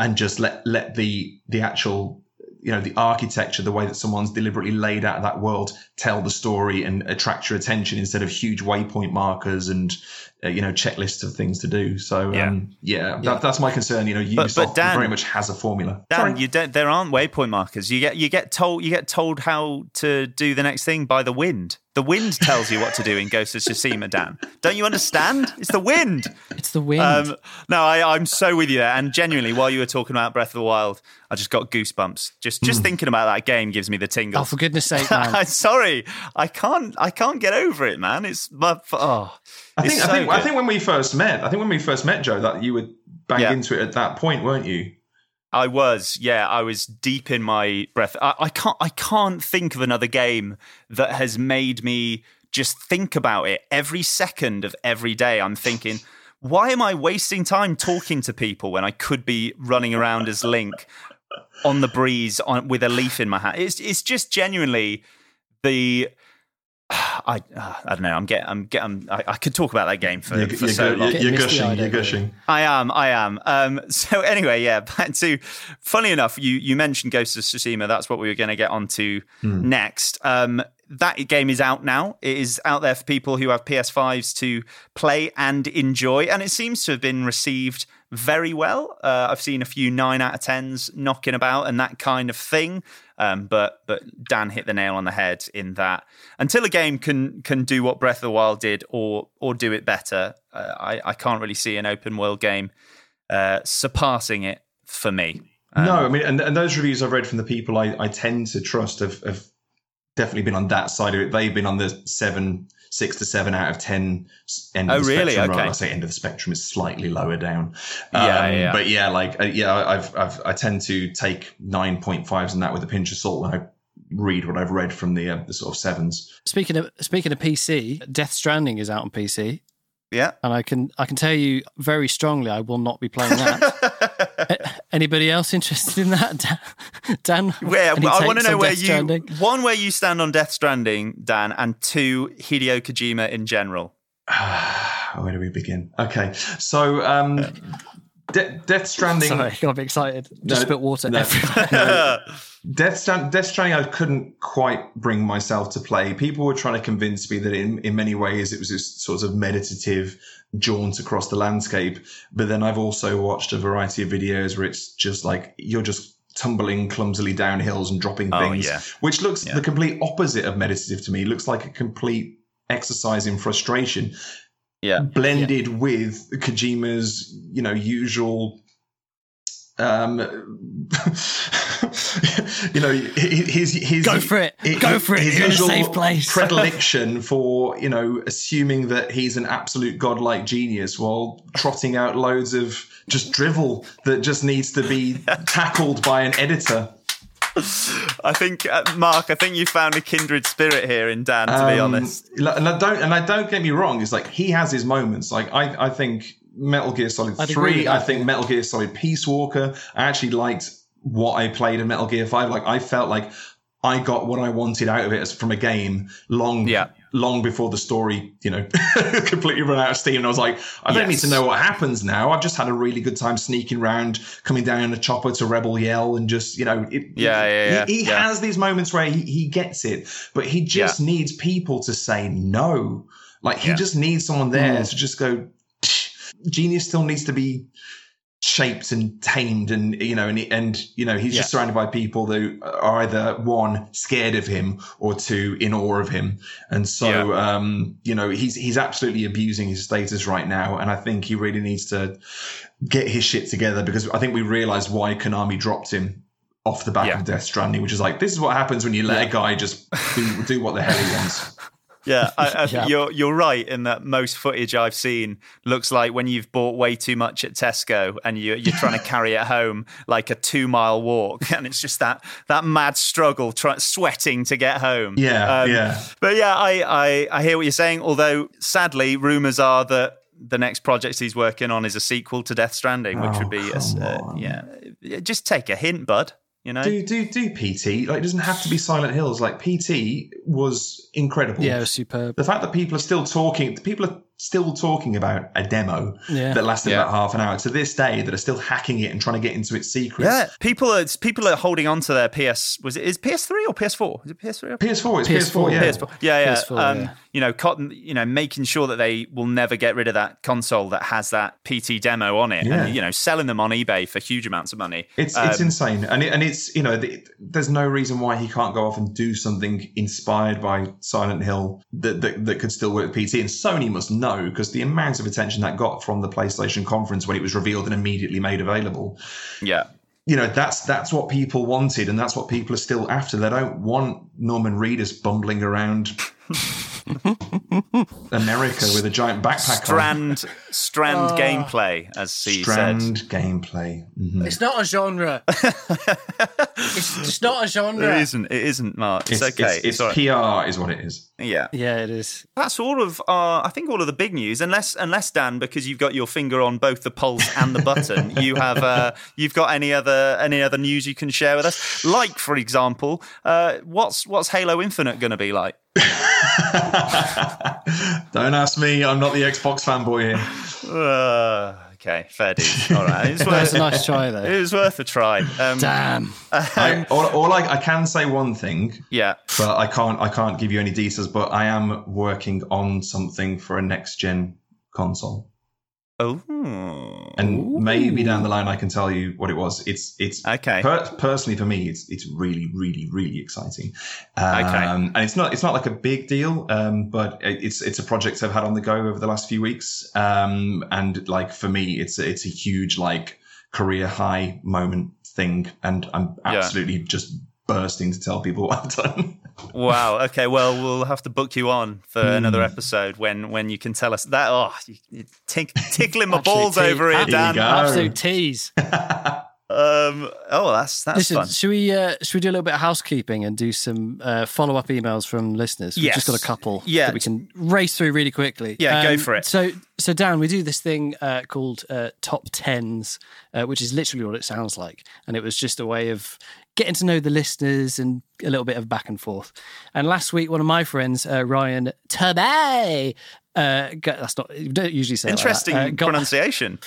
and just let the actual, the architecture, the way that someone's deliberately laid out that world, tell the story and attract your attention instead of huge waypoint markers and, checklists of things to do. So, that's my concern. Ubisoft very much has a formula. Dan, there aren't waypoint markers. You get told how to do the next thing by the wind. The wind tells you what to do in Ghost of Tsushima, Dan. Don't you understand? It's the wind. It's the wind. No, I'm so with you there. And genuinely, while you were talking about Breath of the Wild, I just got goosebumps. Just thinking about that game gives me the tingle. Oh, for goodness sake, man. I'm sorry. I can't get over it, man. It's my... Oh... I think when we first met, Joe, that you were back into it at that point, weren't you? I was, yeah. I was deep in my breath. I can't think of another game that has made me just think about it every second of every day. I'm thinking, why am I wasting time talking to people when I could be running around as Link on the breeze with a leaf in my hand? It's just genuinely the... I don't know. I could talk about that game for so long. You're gushing. I am. So anyway, back to, funny enough, you mentioned Ghost of Tsushima. That's what we were going to get onto next. That game is out now. It is out there for people who have PS5s to play and enjoy. And it seems to have been received very well. I've seen a few 9 out of 10s knocking about and that kind of thing. But Dan hit the nail on the head in that until a game can do what Breath of the Wild did or do it better, I can't really see an open world game surpassing it for me. And those reviews I've read from the people I tend to trust have definitely been on that side of it. They've been on the 6 to 7 out of 10 end of the spectrum. Oh, really? Okay. I say end of the spectrum is slightly lower down. But I tend to take 9.5s and that with a pinch of salt when I read what I've read from the sort of sevens. Speaking of PC, Death Stranding is out on PC. Yeah, and I can tell you very strongly, I will not be playing that. Anybody else interested in that, Dan? Yeah, I want to know where where you stand on Death Stranding, Dan, and two, Hideo Kojima in general. Where do we begin? Okay, so Death Stranding. Sorry, I got a bit excited. Just spit water everywhere. No. Death Stranding, I couldn't quite bring myself to play. People were trying to convince me that in many ways it was this sort of meditative jaunt across the landscape. But then I've also watched a variety of videos where it's just like you're just tumbling clumsily down hills and dropping things, which looks the complete opposite of meditative to me. It looks like a complete exercise in frustration. Yeah. Blended with Kojima's, usual, his go for it, you're in a safe place. Predilection for assuming that he's an absolute godlike genius while trotting out loads of just drivel that just needs to be tackled by an editor. I think, Mark, you found a kindred spirit here in Dan, to be honest. And get me wrong, it's like he has his moments. Like I think Metal Gear Solid 3, I think Metal Gear Solid Peace Walker. I actually liked what I played in Metal Gear 5. Like I felt like I got what I wanted out of it from a game long before the story, completely run out of steam. And I was like, I don't need to know what happens now. I've just had a really good time sneaking around, coming down in a chopper to Rebel Yell and just, He has these moments where he gets it, but he just needs people to say no. Like he just needs someone there to just go, genius still needs to be shaped and tamed, and he's just surrounded by people that are either one, scared of him, or two, in awe of him. And so he's absolutely abusing his status right now, and I think he really needs to get his shit together, because I think we realized why Konami dropped him off the back of Death Stranding, which is like, this is what happens when you let a guy just do what the hell he wants. Yeah, I you're right in that most footage I've seen looks like when you've bought way too much at Tesco and you're trying to carry it home like a 2-mile walk, and it's just that mad struggle, sweating to get home. Yeah, But yeah, I hear what you're saying, although sadly rumours are that the next project he's working on is a sequel to Death Stranding, which would be... Just take a hint, bud. Do PT. Like, it doesn't have to be Silent Hills. Like, PT was incredible. Yeah, it was superb. The fact that people are still talking about a demo that lasted about half an hour to this day, that are still hacking it and trying to get into its secrets. Yeah, people are holding on to their is PS3 or PS4? Is it PS3? Or PS4. It's PS4. Yeah, PS4. PS4, making sure that they will never get rid of that console that has that PT demo on it, and selling them on eBay for huge amounts of money. It's insane, and there's no reason why he can't go off and do something inspired by Silent Hill that could still work with PT. And Sony must know, because the amount of attention that got from the PlayStation conference when it was revealed and immediately made available. Yeah. That's what people wanted, and that's what people are still after. They don't want Norman Reedus bumbling around America with a giant backpack on. Strand gameplay, as C said. Strand gameplay. Mm-hmm. It's not a genre. It's not a genre. It isn't, Mark. It's okay. It's PR is what it is. Yeah. Yeah, it is. That's all of I think all of the big news, unless Dan, because you've got your finger on both the pulse and the button, you have you've got any other news you can share with us? Like, for example, what's Halo Infinite going to be like? Don't ask me. I'm not the Xbox fanboy here. Okay, fair dues. All right, it was a nice try though. It was worth a try. Damn. I can say one thing. Yeah. But I can't give you any details. But I am working on something for a next gen console. Oh. And maybe down the line I can tell you what it was. It's okay. Personally for me, it's really, really, really exciting. Okay. And it's not like a big deal, but it's a project I've had on the go over the last few weeks. And like for me, it's a huge like career high moment thing, and I'm absolutely just bursting to tell people what I've done. Wow. Okay. Well, we'll have to book you on for another episode when you can tell us that. Oh, you're tickling my balls over here, Dan. Absolute tease. That's listen, fun. Should we do a little bit of housekeeping and do some follow-up emails from listeners? We've just got a couple that we can race through really quickly. Yeah, go for it. So Dan, we do this thing called Top Tens, which is literally what it sounds like. And it was just a way of getting to know the listeners and a little bit of back and forth. And last week, one of my friends, Ryan Turbay, that's not, you don't usually say interesting like that. Got, pronunciation.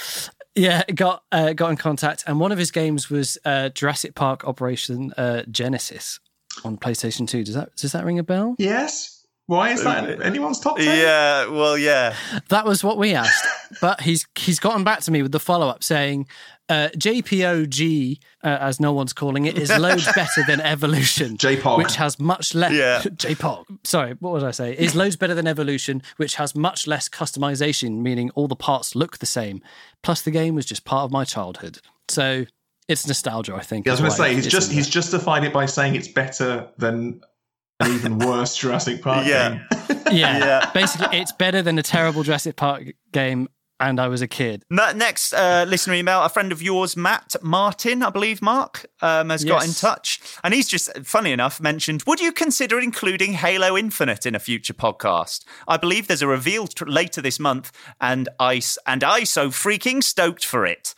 Yeah, got in contact, and one of his games was Jurassic Park Operation Genesis on PlayStation 2. Does that ring a bell? Yes. Why is that anyone's top 10? Yeah, well, yeah. That was what we asked, but he's gotten back to me with the follow-up saying, JPOG, as no one's calling it, is loads better than Evolution, which has much less... Yeah. JPOG. Sorry, what would I say? Is loads better than Evolution, which has much less customization, meaning all the parts look the same. Plus, the game was just part of my childhood. So it's nostalgia, I think. Yeah, I was going to say, he's justified it by saying it's better than... An even worse Jurassic Park game. Yeah. Basically, it's better than a terrible Jurassic Park game, and I was a kid. Next listener email, a friend of yours, Matt Martin, I believe, Mark, has got in touch. And he's just, funny enough, mentioned, would you consider including Halo Infinite in a future podcast? I believe there's a reveal later this month, and I so freaking stoked for it.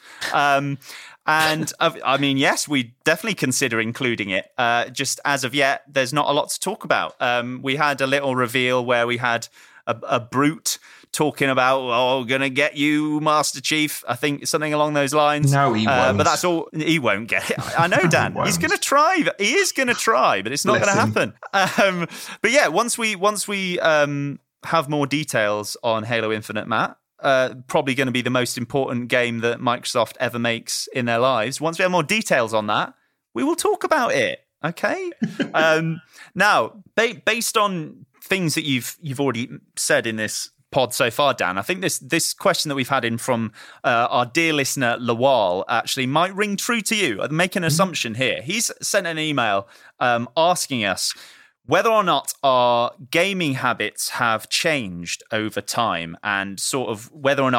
And I mean, yes, we definitely consider including it. Just as of yet, there's not a lot to talk about. We had a little reveal where we had a brute talking about, gonna get you, Master Chief. I think something along those lines. No, he won't. But that's all. He won't get it. I know, Dan. He's gonna try. He is gonna try, but it's not gonna happen. But yeah, once we have more details on Halo Infinite, Matt. Probably going to be the most important game that Microsoft ever makes in their lives. Once we have more details on that, we will talk about it. Okay. Now, based on things that you've already said in this pod so far, Dan, I think this question that we've had in from our dear listener Lawal actually might ring true to you. I'm making an assumption here. He's sent an email asking us whether or not our gaming habits have changed over time, and sort of whether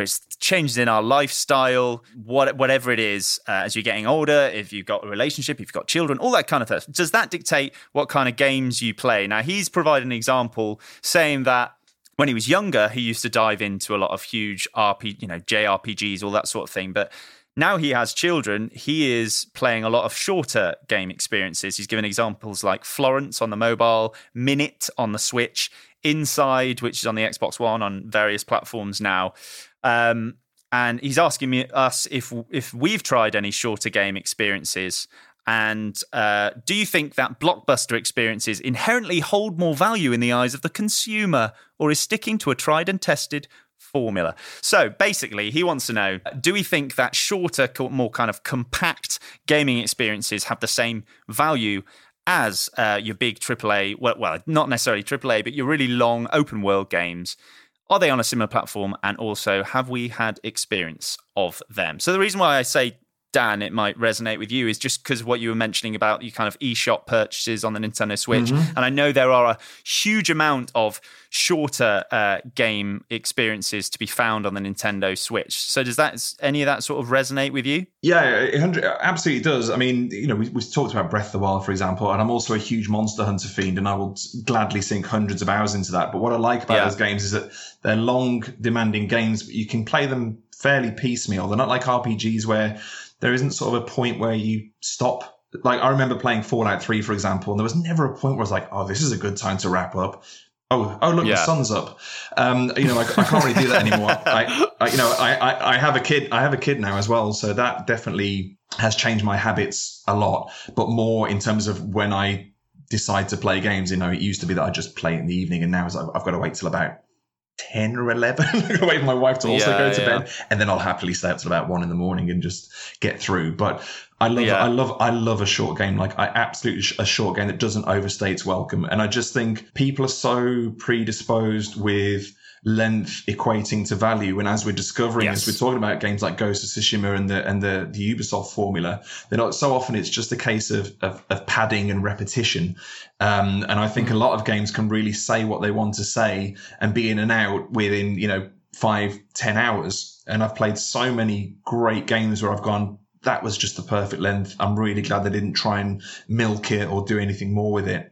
it's changed in our lifestyle, whatever it is, as you're getting older, if you've got a relationship, if you've got children, all that kind of stuff. Does that dictate what kind of games you play? Now, he's provided an example saying that when he was younger, he used to dive into a lot of huge JRPGs, all that sort of thing, but now he has children, he is playing a lot of shorter game experiences. He's given examples like Florence on the mobile, Minute on the Switch, Inside, which is on the Xbox One, on various platforms now. And he's asking us if we've tried any shorter game experiences. And do you think that blockbuster experiences inherently hold more value in the eyes of the consumer, or is sticking to a tried and tested formula? So basically, he wants to know, do we think that shorter, more kind of compact gaming experiences have the same value as your big AAA, well, not necessarily AAA, but your really long open world games? Are they on a similar platform? And also, have we had experience of them? So the reason why I say, Dan, it might resonate with you is just because what you were mentioning about your kind of eShop purchases on the Nintendo Switch. Mm-hmm. And I know there are a huge amount of shorter game experiences to be found on the Nintendo Switch. So does any of that sort of resonate with you? Yeah, it absolutely does. I mean, we talked about Breath of the Wild, for example, and I'm also a huge Monster Hunter fiend, and I will gladly sink hundreds of hours into that. But what I like about those games is that they're long, demanding games, but you can play them fairly piecemeal. They're not like RPGs where there isn't sort of a point where you stop. Like, I remember playing Fallout 3, for example, and there was never a point where I was like, this is a good time to wrap up. Oh, look, the sun's up. I can't really do that anymore. I have a kid. I have a kid now as well, so that definitely has changed my habits a lot, but more in terms of when I decide to play games. It used to be that I just play in the evening, and now it's like, I've got to wait till about 10 or 11. I wait for my wife to also go to bed, and then I'll happily stay up till about 1 a.m. and just get through. But I love a short game. Like, a short game that doesn't overstay its welcome. And I just think people are so predisposed with length equating to value, and as we're discovering, as we're talking about games like Ghost of Tsushima and the Ubisoft formula, they're not so often. It's just a case of padding and repetition, and I think a lot of games can really say what they want to say and be in and out within 5-10 hours. And I've played so many great games where I've gone, that was just the perfect length. I'm really glad they didn't try and milk it or do anything more with it.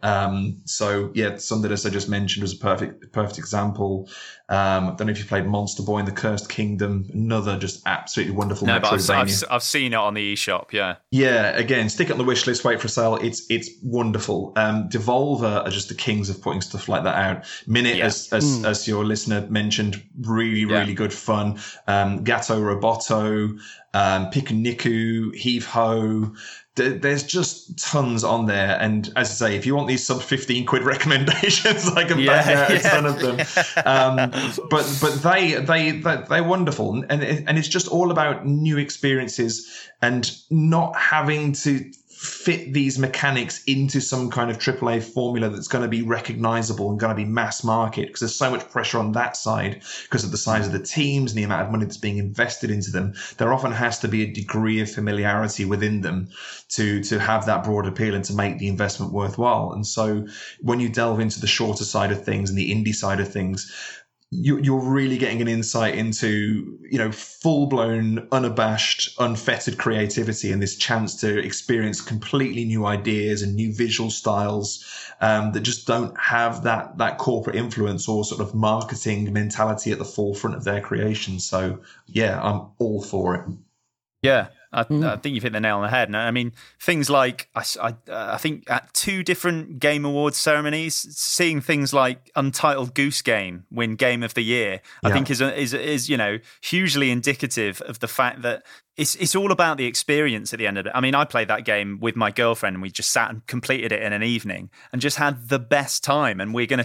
So yeah, Sundered, as I just mentioned, was a perfect example. I don't know if you played Monster Boy and the Cursed Kingdom, another just absolutely wonderful. No, but I've seen it on the eShop. Yeah. Yeah. Again, stick it on the wish list, wait for a sale. It's wonderful. Devolver are just the kings of putting stuff like that out. Minute, as your listener mentioned, really good fun. Gato Roboto, Pikuniku, Heave Ho. There's just tons on there, and as I say, if you want these sub 15 quid recommendations, I can bang out a ton of them. But they're wonderful, and it's just all about new experiences and not having to fit these mechanics into some kind of AAA formula that's going to be recognizable and going to be mass market, because there's so much pressure on that side because of the size of the teams and the amount of money that's being invested into them. There often has to be a degree of familiarity within them to have that broad appeal and to make the investment worthwhile. And so when you delve into the shorter side of things and the indie side of things, you're really getting an insight into, you know, full-blown, unabashed, unfettered creativity and this chance to experience completely new ideas and new visual styles that just don't have that corporate influence or sort of marketing mentality at the forefront of their creation. So, yeah, I'm all for it. Yeah. I think you've hit the nail on the head. And I mean, things like, I think at two different Game Awards ceremonies, seeing things like Untitled Goose Game win Game of the Year, I think is you know, hugely indicative of the fact that it's all about the experience at the end of it. I mean, I played that game with my girlfriend, and we just sat and completed it in an evening and just had the best time. And I'm going to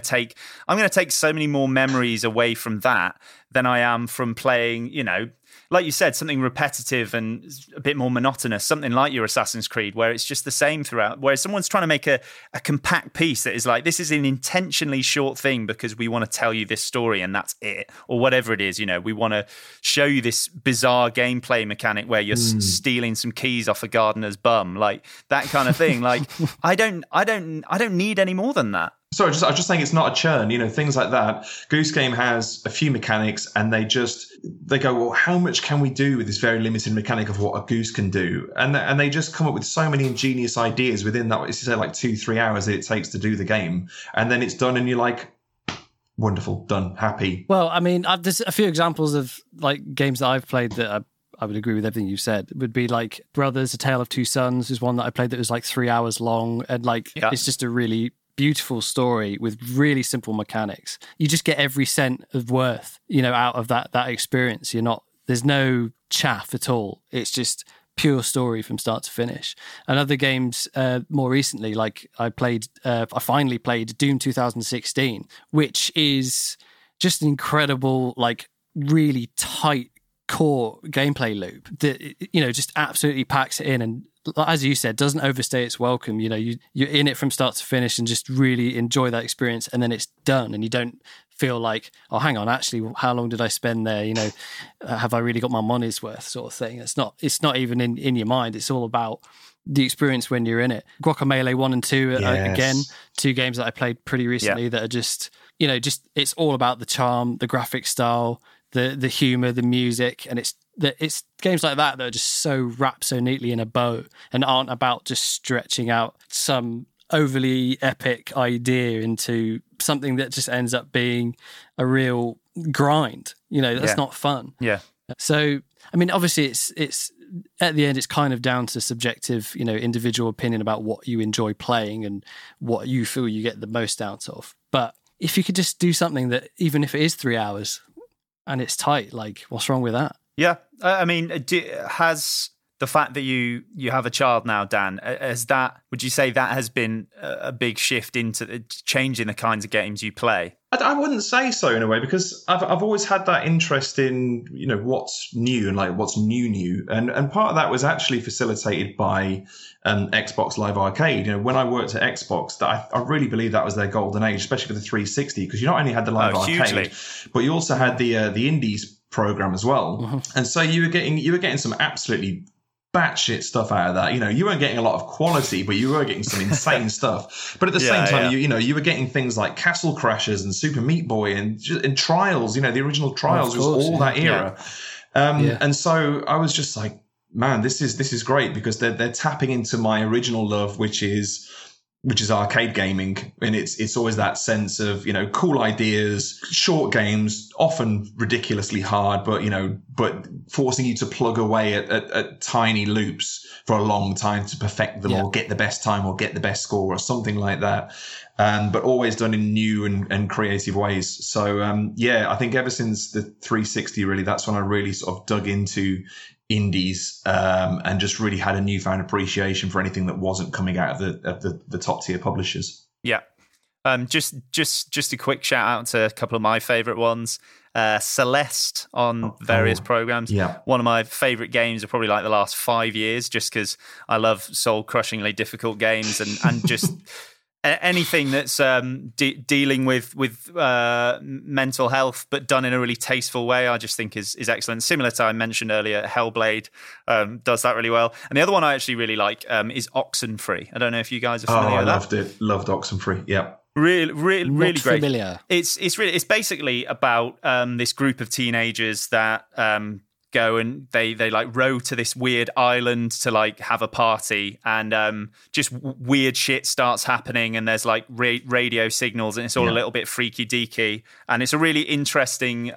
take so many more memories away from that than I am from playing, you know, like you said, something repetitive and a bit more monotonous, something like your Assassin's Creed, where it's just the same throughout, where someone's trying to make a compact piece that is like, this is an intentionally short thing because we want to tell you this story and that's it, or whatever it is. You know, we want to show you this bizarre gameplay mechanic where you're stealing some keys off a gardener's bum, like that kind of thing. Like, I don't need any more than that. Sorry, I was just saying it's not a churn, you know, things like that. Goose Game has a few mechanics and they go, well, how much can we do with this very limited mechanic of what a goose can do? And they just come up with so many ingenious ideas within that, it's like 2-3 hours that it takes to do the game. And then it's done and you're like, wonderful, done, happy. Well, I mean, there's a few examples of like games that I've played that I would agree with everything you said. It would be like Brothers, A Tale of Two Sons is one that I played that was like 3 hours long. And like, it's just a really beautiful story with really simple mechanics. You just get every cent of worth, you know, out of that experience. There's no chaff at all. It's just pure story from start to finish. And other games more recently, like I finally played Doom 2016, which is just an incredible, like really tight core gameplay loop that, you know, just absolutely packs it in and, as you said, doesn't overstay its welcome. You know, you're in it from start to finish and just really enjoy that experience, and then it's done and you don't feel like, oh, hang on, actually, how long did I spend there? You know, have I really got my money's worth sort of thing? It's not even in your mind. It's all about the experience when you're in it. Guacamelee 1 and 2, again, two games that I played pretty recently that are just, you know, just it's all about the charm, the graphic style, the humor, the music, and it's games like that that are just so wrapped so neatly in a bow and aren't about just stretching out some overly epic idea into something that just ends up being a real grind. You know, that's not fun. Yeah. So, I mean, obviously it's at the end, it's kind of down to subjective, you know, individual opinion about what you enjoy playing and what you feel you get the most out of. But if you could just do something that, even if it is 3 hours and it's tight, like what's wrong with that? Yeah, I mean, has the fact that you have a child now, Dan, would you say that has been a big shift into changing the kinds of games you play? I wouldn't say so in a way, because I've always had that interest in, you know, what's new and like what's new. And part of that was actually facilitated by Xbox Live Arcade. You know, when I worked at Xbox, that I really believe that was their golden age, especially for the 360, because you not only had the Live Arcade, hugely, but you also had the Indies program as well. Mm-hmm. And so you were getting some absolutely batshit stuff out of that. You know, you weren't getting a lot of quality, but you were getting some insane stuff. But at the same time, you know, you were getting things like Castle Crashers and Super Meat Boy and Trials. You know, the original Trials was all that era. And so I was just like, man, this is great, because they're tapping into my original love, which is arcade gaming. And it's always that sense of, you know, cool ideas, short games, often ridiculously hard, but forcing you to plug away at tiny loops for a long time to perfect them, or get the best time or get the best score or something like that. But always done in new and creative ways. So, I think ever since the 360, really, that's when I really sort of dug into indies, and just really had a newfound appreciation for anything that wasn't coming out of the top tier publishers. Yeah. Just a quick shout out to a couple of my favorite ones. Celeste on various programs. Yeah. One of my favorite games of probably like the last 5 years, just because I love soul crushingly difficult games and just anything that's dealing with mental health, but done in a really tasteful way, I just think is excellent. Similar to I mentioned earlier, Hellblade does that really well. And the other one I actually really like is Oxenfree. I don't know if you guys are familiar with that. Loved Oxenfree. Yeah. Really great. Familiar. It's basically about this group of teenagers that go and they like row to this weird island to like have a party, and just weird shit starts happening, and there's like radio signals, and it's all a little bit freaky deaky, and it's a really interesting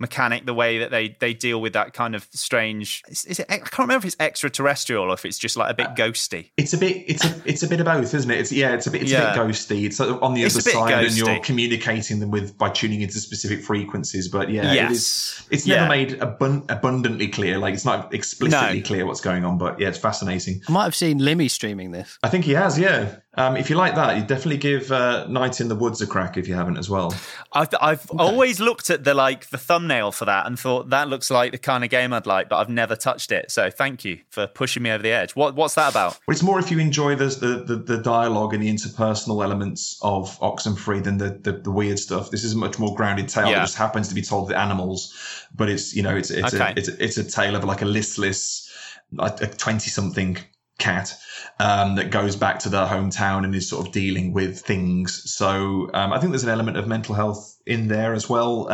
mechanic, the way that they deal with that kind of strange. Is it? I can't remember if it's extraterrestrial or if it's just like a bit ghosty. It's a bit of both, isn't it? It's a bit ghosty. It's like on the other side, and you're communicating them with by tuning into specific frequencies. But it's never made abundantly clear. Like, it's not explicitly clear what's going on. But yeah, it's fascinating. I might have seen Limmy streaming this. I think he has. Yeah. If you like that, you definitely give Night in the Woods a crack if you haven't as well. I've always looked at the thumbnail for that and thought that looks like the kind of game I'd like, but I've never touched it. So thank you for pushing me over the edge. What's that about? Well, it's more if you enjoy the dialogue and the interpersonal elements of Oxenfree than the weird stuff. This is a much more grounded tale that just happens to be told with animals, but it's a tale of like a listless, like a 20-something cat that goes back to their hometown and is sort of dealing with things. So I think there's an element of mental health in there as well.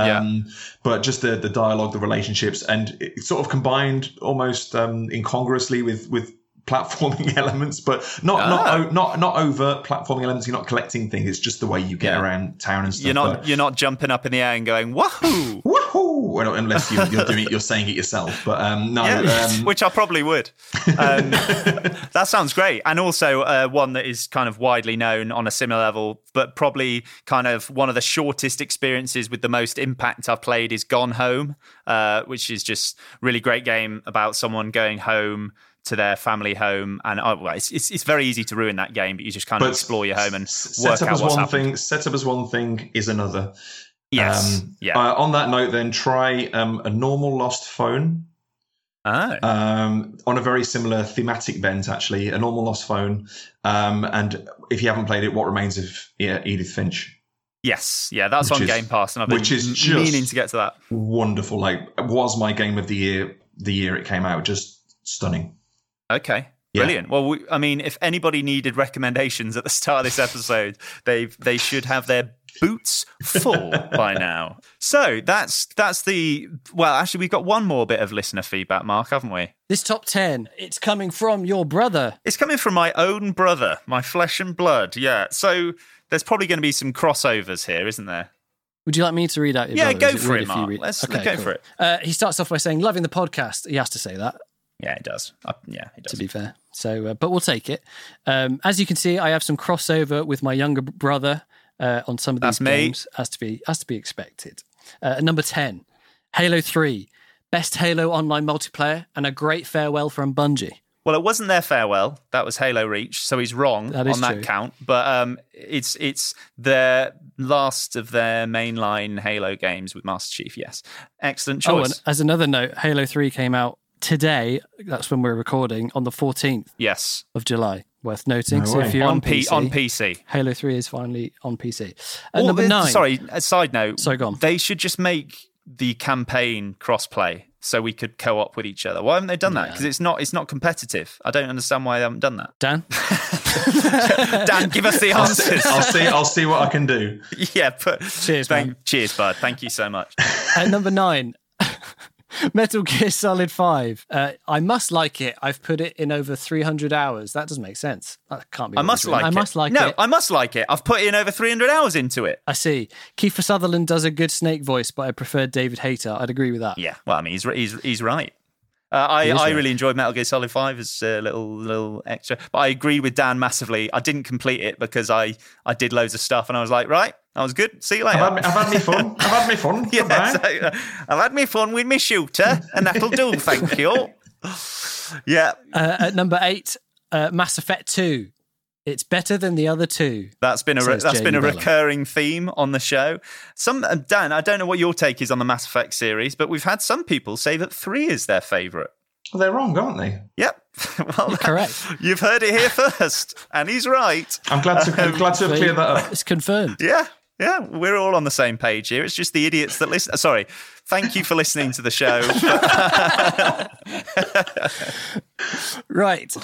But just the dialogue, the relationships, and it's sort of combined almost incongruously with platforming elements, but not overt platforming elements. You're not collecting things. It's just the way you get around town and stuff. You're not jumping up in the air and going wahoo, wahoo. Well, unless you're doing it, you're saying it yourself. But which I probably would. That sounds great, and also one that is kind of widely known on a similar level, but probably kind of one of the shortest experiences with the most impact I've played is Gone Home, which is just really great game about someone going home to their family home, and it's very easy to ruin that game, but you just kind of explore your home and work out what's happening. Set up as one thing is another. Yes. On that note, then try A Normal Lost Phone. On a very similar thematic bent, actually, A Normal Lost Phone. And if you haven't played it, What Remains of Edith Finch. Yes, yeah, that's on Game Pass, and I've been meaning to get to that. Wonderful, it was my game of the year it came out. Just stunning. Okay, brilliant. Yeah. Well, if anybody needed recommendations at the start of this episode, they should have their boots full by now. So that's the... Well, actually, we've got one more bit of listener feedback, Mark, haven't we? This top 10, it's coming from your brother. It's coming from my own brother, my flesh and blood, yeah. So there's probably going to be some crossovers here, isn't there? Would you like me to read out your brother? Go for it, Mark. Let's go for it. He starts off by saying, loving the podcast. He has to say that. Yeah, it does. To be fair. So, but we'll take it. As you can see, I have some crossover with my younger brother on some of these games, as to be expected. Number 10, Halo 3, best Halo online multiplayer and a great farewell from Bungie. Well, it wasn't their farewell. That was Halo Reach, so he's wrong on that count. But it's the last of their mainline Halo games with Master Chief. Yes, excellent choice. Oh, and as another note, Halo 3 came out today. That's when we're recording, on the 14th of July. Worth noting. No, so if you're on PC, Halo 3 is finally on PC. Number 9. Sorry, a side note. So gone. They should just make the campaign crossplay so we could co-op with each other. Why haven't they done that? Because it's not competitive. I don't understand why they haven't done that. Dan? Dan, give us the answers. I'll see what I can do. Yeah. Cheers, man. Cheers, bud. Thank you so much. At number 9. Metal Gear Solid 5. I must like it. I've put it in over 300 hours. That doesn't make sense. That can't be. I must like it. I've put in over 300 hours into it. I see. Kiefer Sutherland does a good Snake voice, but I prefer David Hayter. I'd agree with that. Yeah. Well, I mean, he's right. I really enjoyed Metal Gear Solid 5 as a little extra. But I agree with Dan massively. I didn't complete it because I did loads of stuff and I was like, right, that was good. See you later. I've had me fun. Yeah, so, I've had me fun with me shooter and that'll do, thank you. Yeah. At number 8, Mass Effect 2. It's better than the other two. That's been a recurring theme on the show. Dan, I don't know what your take is on the Mass Effect series, but we've had some people say that 3 is their favourite. Well, they're wrong, aren't they? Yep. Well, you're correct. You've heard it here first, and he's right. I'm glad to have cleared that up. It's confirmed. Yeah, we're all on the same page here. It's just the idiots that listen. Sorry. Thank you for listening to the show. Right.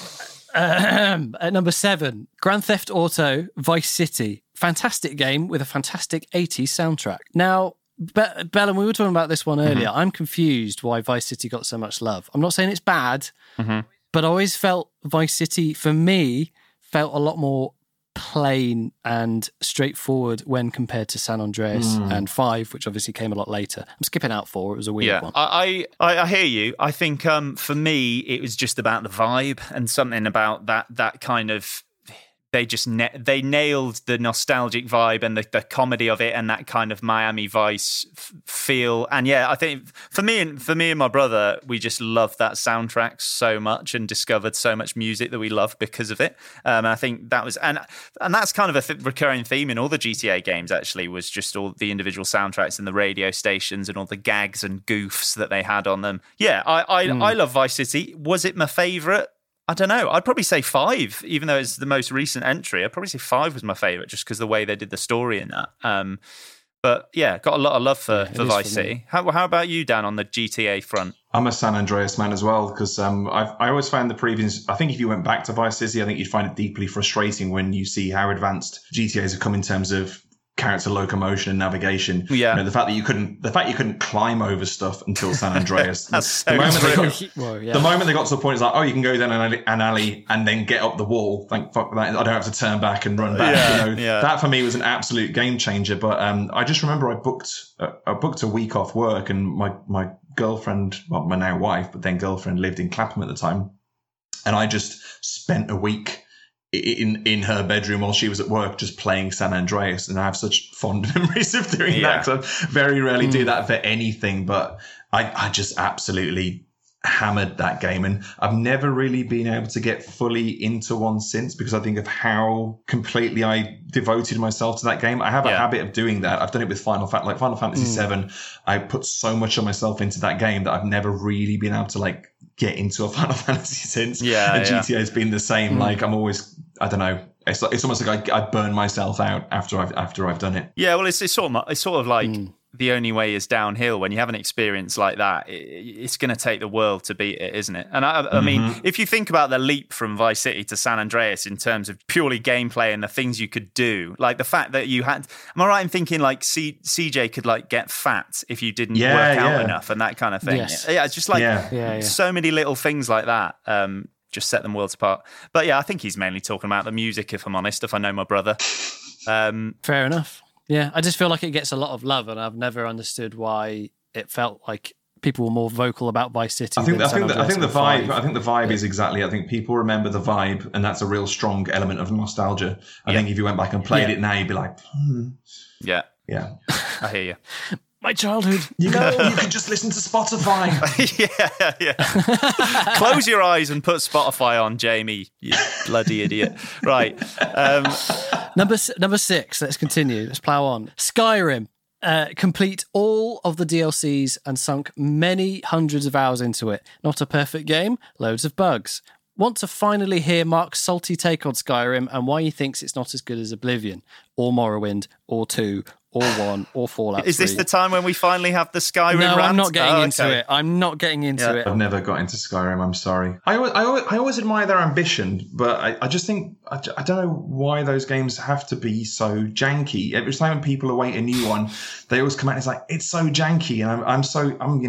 At number 7, Grand Theft Auto Vice City. Fantastic game with a fantastic 80s soundtrack. Now, Bellum, we were talking about this one earlier. Mm-hmm. I'm confused why Vice City got so much love. I'm not saying it's bad, mm-hmm. but I always felt Vice City, for me, felt a lot more plain and straightforward when compared to San Andreas and 5, which obviously came a lot later. I'm skipping out 4. It was a weird one. I hear you. I think for me, it was just about the vibe and something about that kind of... They nailed the nostalgic vibe and the comedy of it and that kind of Miami Vice feel. And yeah, I think for me and my brother, we just loved that soundtrack so much and discovered so much music that we loved because of it. And I think that was and that's kind of a recurring theme in all the GTA games. Actually, was just all the individual soundtracks and the radio stations and all the gags and goofs that they had on them. Yeah, I love Vice City. Was it my favourite? I don't know. I'd probably say 5, even though it's the most recent entry. I'd probably say 5 was my favourite just because the way they did the story in that. But yeah, got a lot of love for Vice City. How about you, Dan, on the GTA front? I'm a San Andreas man as well because I always found the previous... I think if you went back to Vice City, I think you'd find it deeply frustrating when you see how advanced GTAs have come in terms of character locomotion and navigation. Yeah. You know, the fact you couldn't climb over stuff until San Andreas. The moment they got to the point, it's like, oh, you can go down an alley and then get up the wall. Thank fuck that. I don't have to turn back and run back. Yeah, you know, that for me was an absolute game changer. But I just remember I booked a week off work, and my girlfriend, well, my now wife, but then girlfriend, lived in Clapham at the time, and I just spent a week in her bedroom while she was at work just playing San Andreas, and I have such fond memories of doing that. I very rarely do that for anything, but I just absolutely hammered that game, and I've never really been able to get fully into one since because I think of how completely I devoted myself to that game. I have a habit of doing that. I've done it with Final Fantasy 7. I put so much of myself into that game that I've never really been able to get into a Final Fantasy since. And GTA's been the same. Like I'm always, I don't know. It's almost like I burn myself out after I've done it. Yeah, well, it's sort of like the only way is downhill. When you have an experience like that, it's going to take the world to beat it, isn't it? And I mean, if you think about the leap from Vice City to San Andreas in terms of purely gameplay and the things you could do, like the fact that you had, am I right in thinking like CJ could get fat if you didn't work out enough and that kind of thing? Yes. Yeah, it's just so many little things like that. Just set them worlds apart. But yeah, I think he's mainly talking about the music, if I'm honest, if I know my brother. Fair enough. Yeah, I just feel like it gets a lot of love, and I've never understood why it felt like people were more vocal about Vice City. I think the vibe is exactly. I think people remember the vibe, and that's a real strong element of nostalgia. I think if you went back and played it now, you'd be like, yeah. I hear you. My childhood. You know, you can just listen to Spotify. yeah. Close your eyes and put Spotify on, Jamie, you bloody idiot. Right. Number 6. Let's continue. Let's plow on. Skyrim. Complete all of the DLCs and sunk many hundreds of hours into it. Not a perfect game. Loads of bugs. Want to finally hear Mark's salty take on Skyrim and why he thinks it's not as good as Oblivion or Morrowind or 2 or 1 or Fallout 3. Is this the time when we finally have the Skyrim rant? No, I'm not getting into it. I'm not getting into it. I've never got into Skyrim, I'm sorry. I always admire their ambition, but I just think, I don't know why those games have to be so janky. Every time people await a new one, they always come out and it's like, it's so janky. And I'm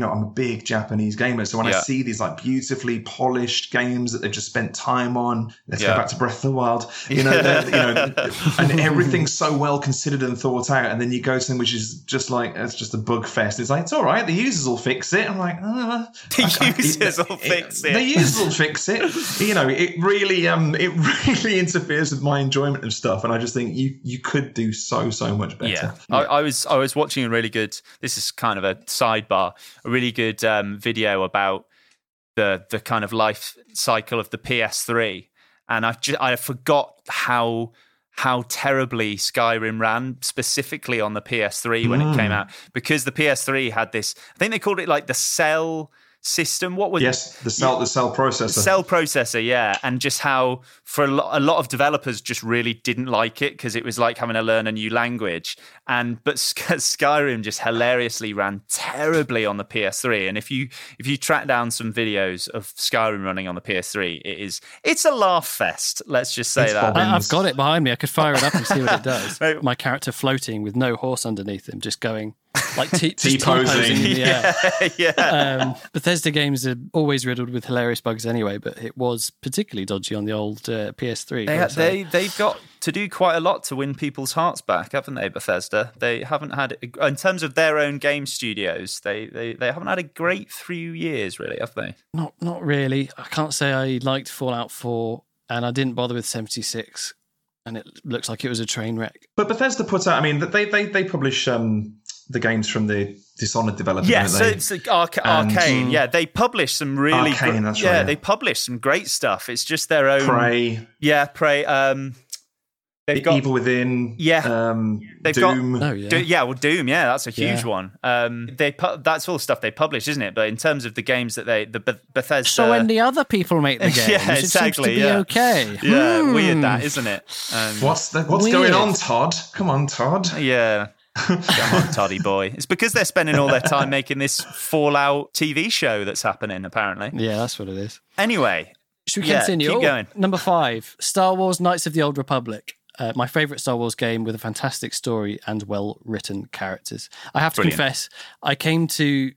a big Japanese gamer. So when I see these like beautifully polished games that they've just spent time on, let's go back to Breath of the Wild, and everything's so well considered and thought out. And then you go to something which is just like, it's just a bug fest. It's like, it's all right. The users will fix it. I'm like, the users will fix it. You know, it really interferes with my enjoyment of stuff. And I just think you could do so much better. Yeah. I was watching a really good, this is kind of a sidebar, a really good video about the kind of life cycle of the PS3. And I forgot how terribly Skyrim ran, specifically on the PS3 when it came out, because the PS3 had this, I think they called it like the cell system. What was the cell processor. The cell processor, yeah. And just how for a lot of developers just really didn't like it because it was like having to learn a new language. But Skyrim just hilariously ran terribly on the PS3. And if you track down some videos of Skyrim running on the PS3, it's a laugh fest. Let's just say that. I've got it behind me. I could fire it up and see what it does. My character floating with no horse underneath him, just going like T-posing in the air. Bethesda games are always riddled with hilarious bugs anyway, but it was particularly dodgy on the old PS3. They've got to do quite a lot to win people's hearts back, haven't they, Bethesda? They haven't had, in terms of their own game studios, they haven't had a great 3 years, really, have they? Not really. I can't say I liked Fallout 4, and I didn't bother with 76, and it looks like it was a train wreck. But Bethesda put out, I mean, they publish the games from the Dishonored developers. Yeah, so it's like Arcane. Yeah, they publish some really Arcane, that's right. They publish some great stuff. It's just their own. Prey. Yeah, Prey. They've got Evil Within. Yeah. They've Doom. Doom. Yeah, that's a huge one. That's all stuff they publish, isn't it? But in terms of the games that the Bethesda. So when the other people make the games, it seems to be okay. Yeah, weird that, isn't it? What's going on, Todd? Come on, Todd. Yeah. Come on, Toddy boy. It's because they're spending all their time making this Fallout TV show that's happening, apparently. Yeah, that's what it is. Anyway. Should we continue? Keep going. Number 5, Star Wars Knights of the Old Republic. My favourite Star Wars game with a fantastic story and well-written characters. I have to confess, I came to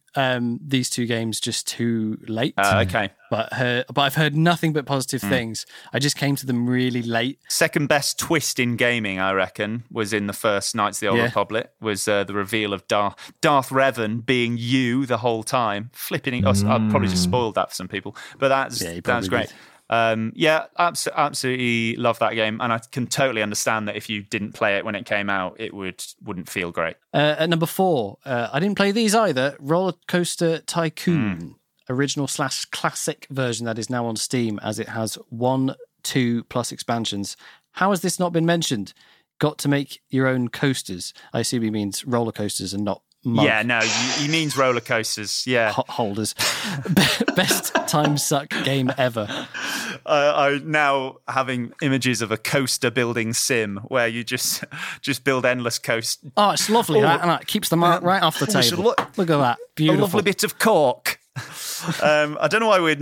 these two games just too late. Okay. But I've heard nothing but positive things. I just came to them really late. Second best twist in gaming, I reckon, was in the first Knights of the Old Republic, was the reveal of Darth Revan being you the whole time. Flipping. I probably just spoiled that for some people, but that's great. Absolutely love that game, and I can totally understand that if you didn't play it when it came out, it wouldn't feel great. At number 4, I didn't play these either. Roller Coaster Tycoon, original / classic version that is now on Steam, as it has 1, 2+ expansions. How has this not been mentioned? Got to make your own coasters. I assume he means roller coasters and not. Month. Yeah, no, he means roller coasters. Yeah, hot holders. Best time suck game ever. I'm now having images of a coaster building sim where you just build endless coasters. Oh, it's lovely, and it keeps the mark right off the table. Look at that, beautiful. A lovely bit of cork. I don't know why we're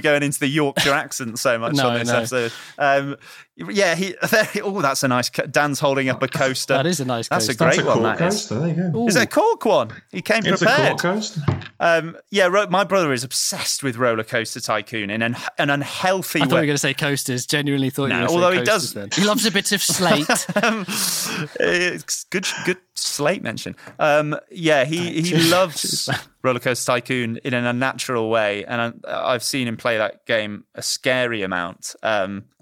going into the Yorkshire accent so much on this episode. That's a nice. Dan's holding up a coaster. That is a nice. That's coaster. That's a great one. That coaster. Is. There you go. Is it a cork one? He came prepared. It's a cork coaster. My brother is obsessed with Roller Coaster Tycoon in an unhealthy way. I thought you were going to say coasters. Genuinely thought you were going to say coasters. Although he does. He loves a bit of slate. It's good slate mention. He loves Roller Coaster Tycoon in an unnatural way. And I've seen him play that game a scary amount.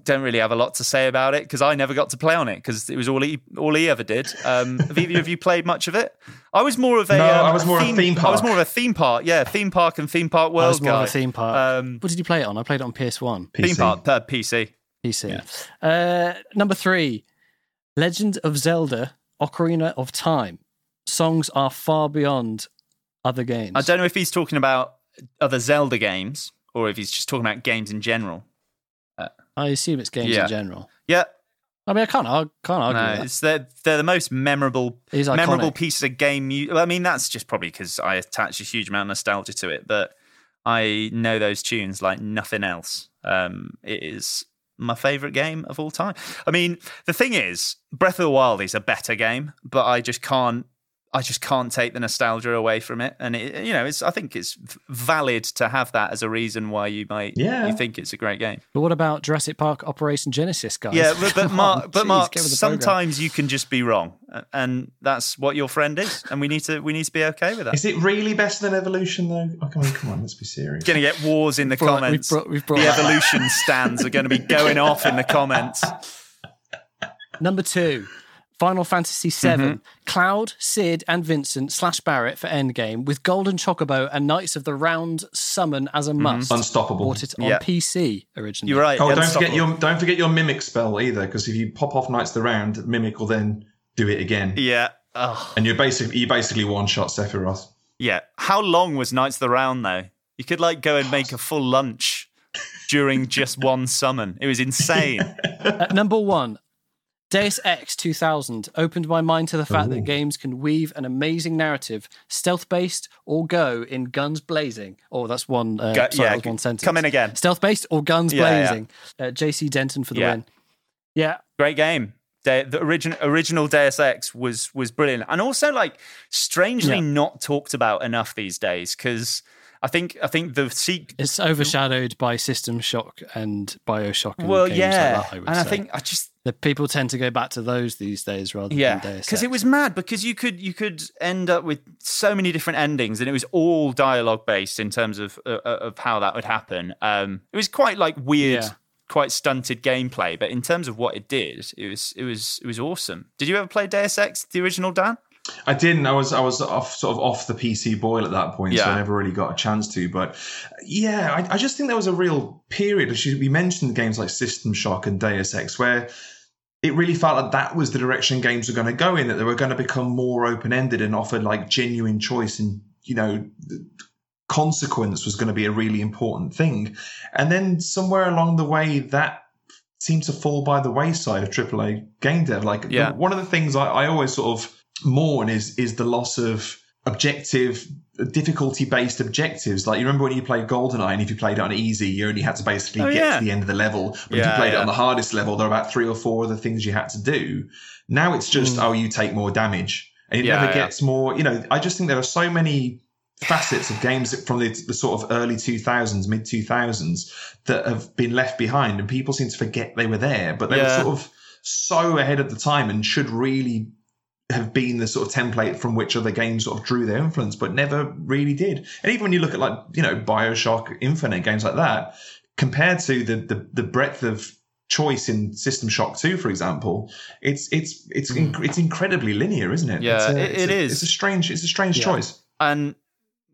Don't really have a lot to say about it because I never got to play on it because it was all he ever did. Have either of you played much of it? I was more of a theme park. I was more of a theme park, theme park and theme park world guy. I was more of a theme park. What did you play it on? I played it on PS1. Theme park, PC. Yeah. Number 3, Legend of Zelda: Ocarina of Time. Songs are far beyond other games. I don't know if he's talking about other Zelda games or if he's just talking about games in general. I assume it's games in general. Yeah. I mean, I can't argue with that. It's they're the most memorable piece of game. I mean, that's just probably because I attach a huge amount of nostalgia to it, but I know those tunes like nothing else. It is my favourite game of all time. I mean, the thing is, Breath of the Wild is a better game, but I just can't take the nostalgia away from it. And it, you know, I think it's valid to have that as a reason why you might you think it's a great game. But what about Jurassic Park Operation Genesis, guys? Yeah, Mark, sometimes you can just be wrong, and that's what your friend is, and we need to be okay with that. Is it really better than Evolution though? Oh, come on, let's be serious. Going to get wars in the comments. We've brought the Evolution stands are going to be going off in the comments. Number 2. Final Fantasy VII, Cloud, Sid, and Vincent /Barrett for endgame with Golden Chocobo and Knights of the Round Summon as a must. Unstoppable. Bought it on PC originally. You're right. Oh, don't forget your Mimic spell either, because if you pop off Knights of the Round, Mimic will then do it again. Yeah. Oh. And you basically one-shot Sephiroth. Yeah. How long was Knights of the Round though? You could like go and make a full lunch during just one summon. It was insane. At number 1. Deus Ex 2000 opened my mind to the fact that games can weave an amazing narrative, stealth-based or go in guns blazing. Oh, that's one, one sentence. Come in again. Stealth-based or guns blazing. Yeah. JC Denton for the win. Yeah. Great game. The original Deus Ex was brilliant. And also, like, strangely not talked about enough these days, because I think the sequel... It's overshadowed by System Shock and BioShock and games like that, I would say. And I think that people tend to go back to those these days rather than Deus Ex. Because it was mad, because you could end up with so many different endings, and it was all dialogue-based in terms of how that would happen. It was quite, like, weird, quite stunted gameplay, but in terms of what it did, it was awesome. Did you ever play Deus Ex, the original, Dan? I didn't. I was off the PC boil at that point, so I never really got a chance to. But yeah, I just think there was a real period. We mentioned games like System Shock and Deus Ex, where it really felt like that was the direction games were going to go in, that they were going to become more open-ended and offered like genuine choice, and, you know, consequence was going to be a really important thing. And then somewhere along the way, that seemed to fall by the wayside of AAA game dev. Like one of the things I always sort of mourn is the loss of difficulty-based objectives. Like, you remember when you played GoldenEye, and if you played it on easy, you only had to basically get to the end of the level. But if you played it on the hardest level, there were about 3 or 4 other things you had to do. Now it's just, you take more damage. And it never gets more... You know, I just think there are so many facets of games from the sort of early 2000s, mid-2000s, that have been left behind, and people seem to forget they were there. But they were sort of so ahead of the time and should really... have been the sort of template from which other games sort of drew their influence, but never really did. And even when you look at, like, you know, BioShock Infinite, games like that, compared to the breadth of choice in System Shock 2, for example, it's incredibly linear, isn't it? Yeah, it is. It's a strange choice. And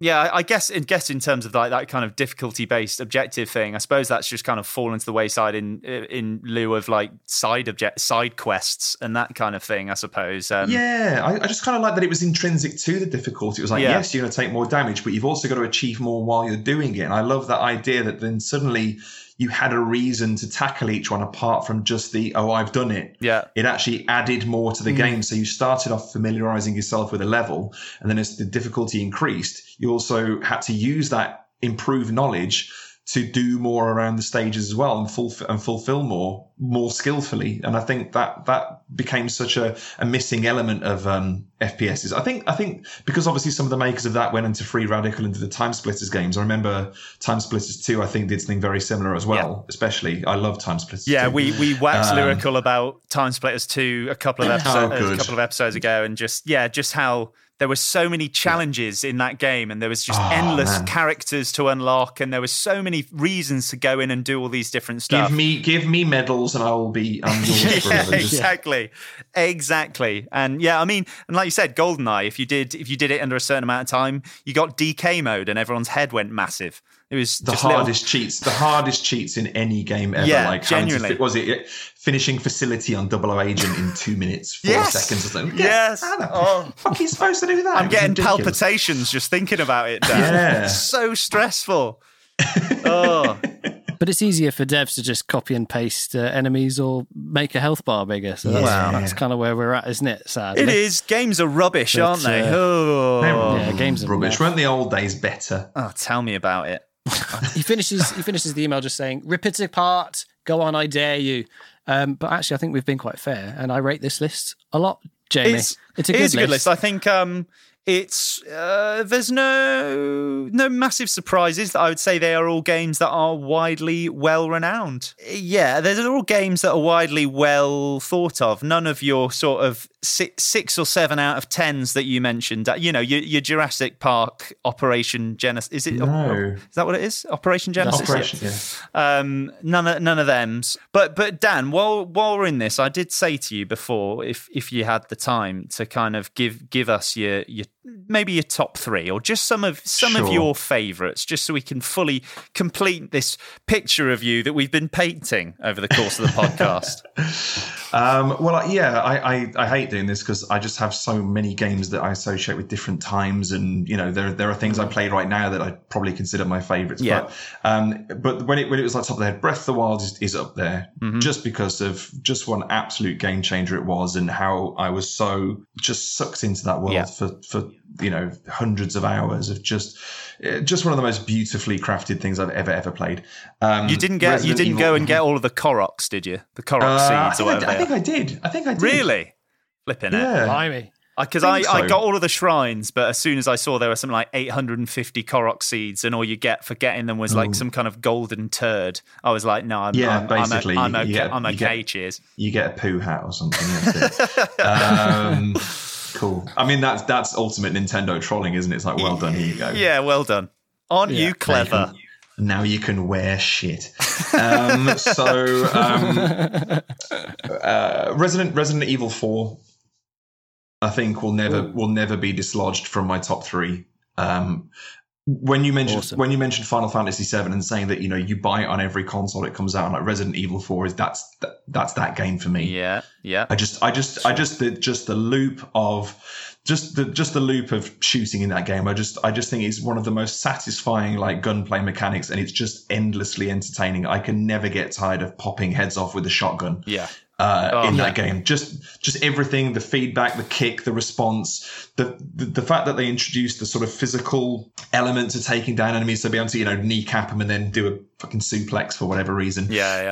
yeah, I guess in terms of like that kind of difficulty-based objective thing, I suppose that's just kind of fallen to the wayside in lieu of like side quests and that kind of thing, I suppose. I just kind of like that it was intrinsic to the difficulty. It was like, yes, you're going to take more damage, but you've also got to achieve more while you're doing it. And I love that idea that then suddenly you had a reason to tackle each one apart from just the, oh, I've done it. Yeah. It actually added more to the game. So you started off familiarizing yourself with a level, and then as the difficulty increased, you also had to use that improved knowledge to do more around the stages as well, and fulfill more skillfully. And I think that became such a missing element of FPSs. I think because obviously some of the makers of that went into Free Radical and into the Time Splitters games. I remember Time Splitters 2, I think, did something very similar as well, especially. I love Time Splitters 2. Yeah, we waxed lyrical about Time Splitters 2 a couple of episodes ago, and just how... There were so many challenges in that game, and there was just endless characters to unlock, and there were so many reasons to go in and do all these different stuff. Give me medals, and I will be yours forever. Exactly. And yeah, I mean, and like you said, GoldenEye. If you did it under a certain amount of time, you got DK mode, and everyone's head went massive. It was the hardest cheats. The hardest cheats in any game ever. Yeah, like, genuinely. Finishing facility on 00 Agent in 2 minutes, four seconds or something. Yes. How the fuck are you supposed to do that? I'm getting palpitations just thinking about it, Dan. Yeah. It's so stressful. But it's easier for devs to just copy and paste enemies or make a health bar bigger. So that's kind of where we're at, isn't it? Sadly. It is. Games are rubbish, aren't they? Games are rubbish. Weren't the old days better? Oh, tell me about it. He finishes the email just saying, "Rip it apart. Go on, I dare you." But actually, I think we've been quite fair, and I rate this list a lot, Jamie. It's a good list. I think it's there's no massive surprises. I would say they are all games that are widely well renowned. Yeah, they're all games that are widely well thought of. None of your sort of 6 or 7 out of 10s that you mentioned. You know, your Jurassic Park Operation Genesis. Is it? No. Is that what it is? Operation Genesis. Yeah. None of them's. But Dan, while we're in this, I did say to you before, if you had the time to kind of give us your maybe your top 3 or just some of your favourites, just so we can fully complete this picture of you that we've been painting over the course of the podcast. I hate doing this because I just have so many games that I associate with different times, and you know there are things I play right now that I probably consider my favourites. Yeah. But when it was like top of the head, Breath of the Wild is up there, mm-hmm. just because of just what an absolute game changer it was, and how I was so just sucked into that world for you know, hundreds of hours of just one of the most beautifully crafted things I've ever played. You didn't go and get all of the Koroks, did you? The Korok seeds or whatever. I think I did. Really? Flipping it. Blimey. Because I got all of the shrines, but as soon as I saw there were something like 850 Korok seeds, and all you get for getting them was like some kind of golden turd, I was like, no, I'm okay. Cheers. You get a poo hat or something. That's it. Cool. I mean, that's ultimate Nintendo trolling, isn't it? It's like, well done, here you go. Yeah, well done. Aren't you clever? Now you can wear shit. Resident Evil 4, I think, will never be dislodged from my top 3. When you mentioned Final Fantasy VII and saying that, you know, you buy it on every console it comes out on, like Resident Evil 4 is that's that game for me. Yeah, yeah. I just the loop of shooting in that game. I just think it's one of the most satisfying like gunplay mechanics, and it's just endlessly entertaining. I can never get tired of popping heads off with a shotgun. Yeah. That game, just everything, the feedback, the kick, the response, the fact that they introduced the sort of physical element to taking down enemies, to be able to, you know, kneecap them and then do a fucking suplex for whatever reason. You know,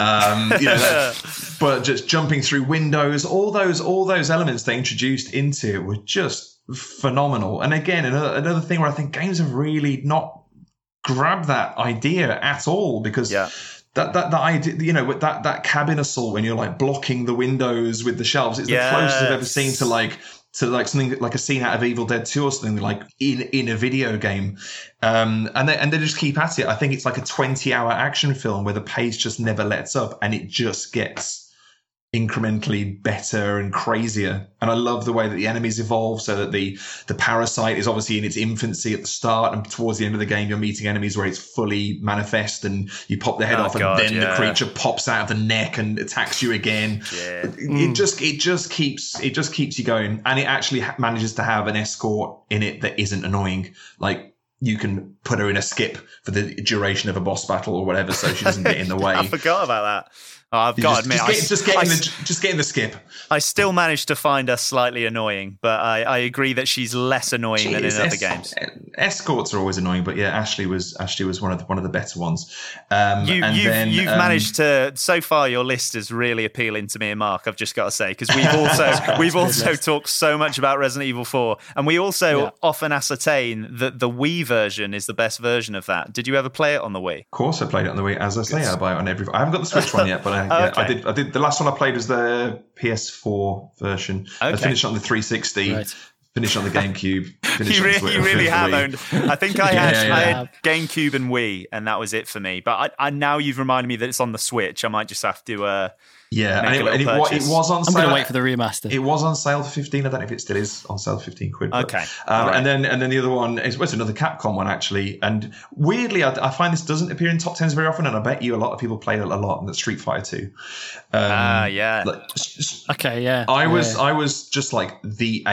that, but just jumping through windows, all those elements they introduced into it were just phenomenal. And again, another thing where I think games have really not grabbed that idea at all, because. Yeah. That idea, you know, with that cabin assault when you're like blocking the windows with the shelves, it's the closest I've ever seen to something like a scene out of Evil Dead 2 or something like in a video game. And they just keep at it. I think it's like a 20-hour action film where the pace just never lets up, and it just gets incrementally better and crazier. And I love the way that the enemies evolve, so that the parasite is obviously in its infancy at the start, and towards the end of the game you're meeting enemies where it's fully manifest, and you pop the head off and then the creature pops out of the neck and attacks you again. Yeah. It just keeps you going, and it actually manages to have an escort in it that isn't annoying. Like, you can put her in a skip for the duration of a boss battle or whatever, so she doesn't get in the way. I forgot about that. Oh, I've got to admit, just get in the skip. I still managed to find her slightly annoying, but I agree that she's less annoying than in other games. Escorts are always annoying, but yeah, Ashley was one of the better ones. You've managed to. So far, your list is really appealing to me and Mark. I've just got to say, because we've also talked so much about Resident Evil 4, and we also often ascertain that the Wii version is the best version of that. Did you ever play it on the Wii? Of course, I played it on the Wii. As I say, I buy it on every. I haven't got the Switch one yet, but. I did. I did. The last one I played was the PS4 version. Okay. I finished on the 360. Right. Finished on the GameCube. You really have owned. I think I had GameCube and Wii, and that was it for me. But now you've reminded me that it's on the Switch. I might just have to Yeah, and it was on sale. I'm going to wait for the remaster. It was on sale for 15. I don't know if it still is on sale for 15 quid. But, okay. Right. And then the other one is another Capcom one, actually. And weirdly, I find this doesn't appear in top 10s very often, and I bet you a lot of people play it a lot, and that's Street Fighter 2. Yeah. Okay, yeah. I was just like the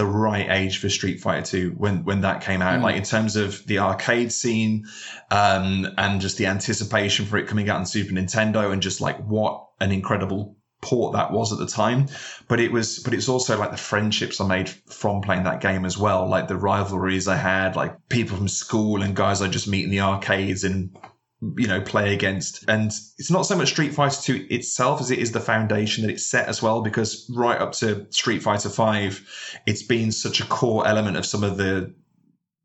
right age for Street Fighter 2 when that came out, like in terms of the arcade scene and just the anticipation for it coming out on Super Nintendo and just like what an incredible port that was at the time, but it's also like the friendships I made from playing that game as well, like the rivalries I had, like people from school and guys I just meet in the arcades and play against. And it's not so much Street Fighter 2 itself as it is the foundation that it's set as well, because right up to Street Fighter 5 it's been such a core element of some of the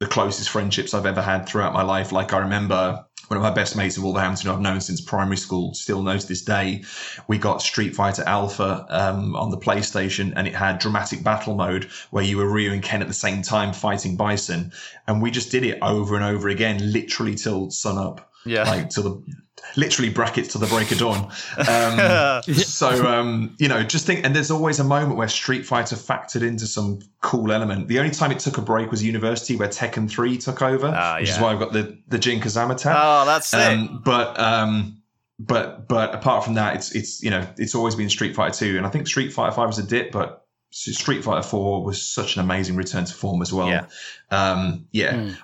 closest friendships I've ever had throughout my life. Like I remember one of my best mates in Wolverhampton, who I've known since primary school, still knows to this day. We got Street Fighter Alpha on the PlayStation, and it had dramatic battle mode where you were Ryu and Ken at the same time fighting Bison. And we just did it over and over again, literally till sun up. Yeah. Like literally brackets to the break of dawn. Just think, and there's always a moment where Street Fighter factored into some cool element. The only time it took a break was university, where Tekken 3 took over, which is why I've got the Jin Kazama tab. Oh, that's sick. But apart from that, it's always been Street Fighter 2, and I think Street Fighter 5 was a dip, but Street Fighter 4 was such an amazing return to form as well. I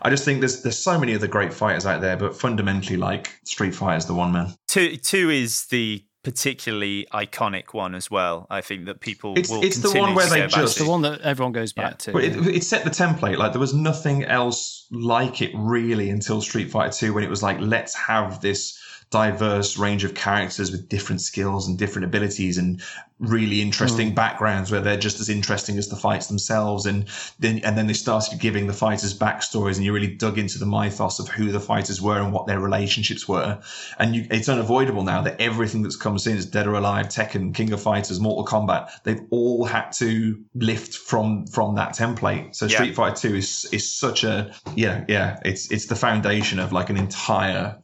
just think there's so many other great fighters out there, but fundamentally, like, Street Fighter's the one, man. Two is the particularly iconic one as well. I think that people the one that everyone goes back to. But it set the template. Like, there was nothing else like it really until Street Fighter 2, when it was like, let's have this diverse range of characters with different skills and different abilities and really interesting backgrounds, where they're just as interesting as the fights themselves. And then they started giving the fighters backstories, and you really dug into the mythos of who the fighters were and what their relationships were. And it's unavoidable now that everything that's comes in is Dead or Alive, Tekken, King of Fighters, Mortal Kombat. They've all had to lift from that template. So Street Fighter 2 is such a it's the foundation of like an entire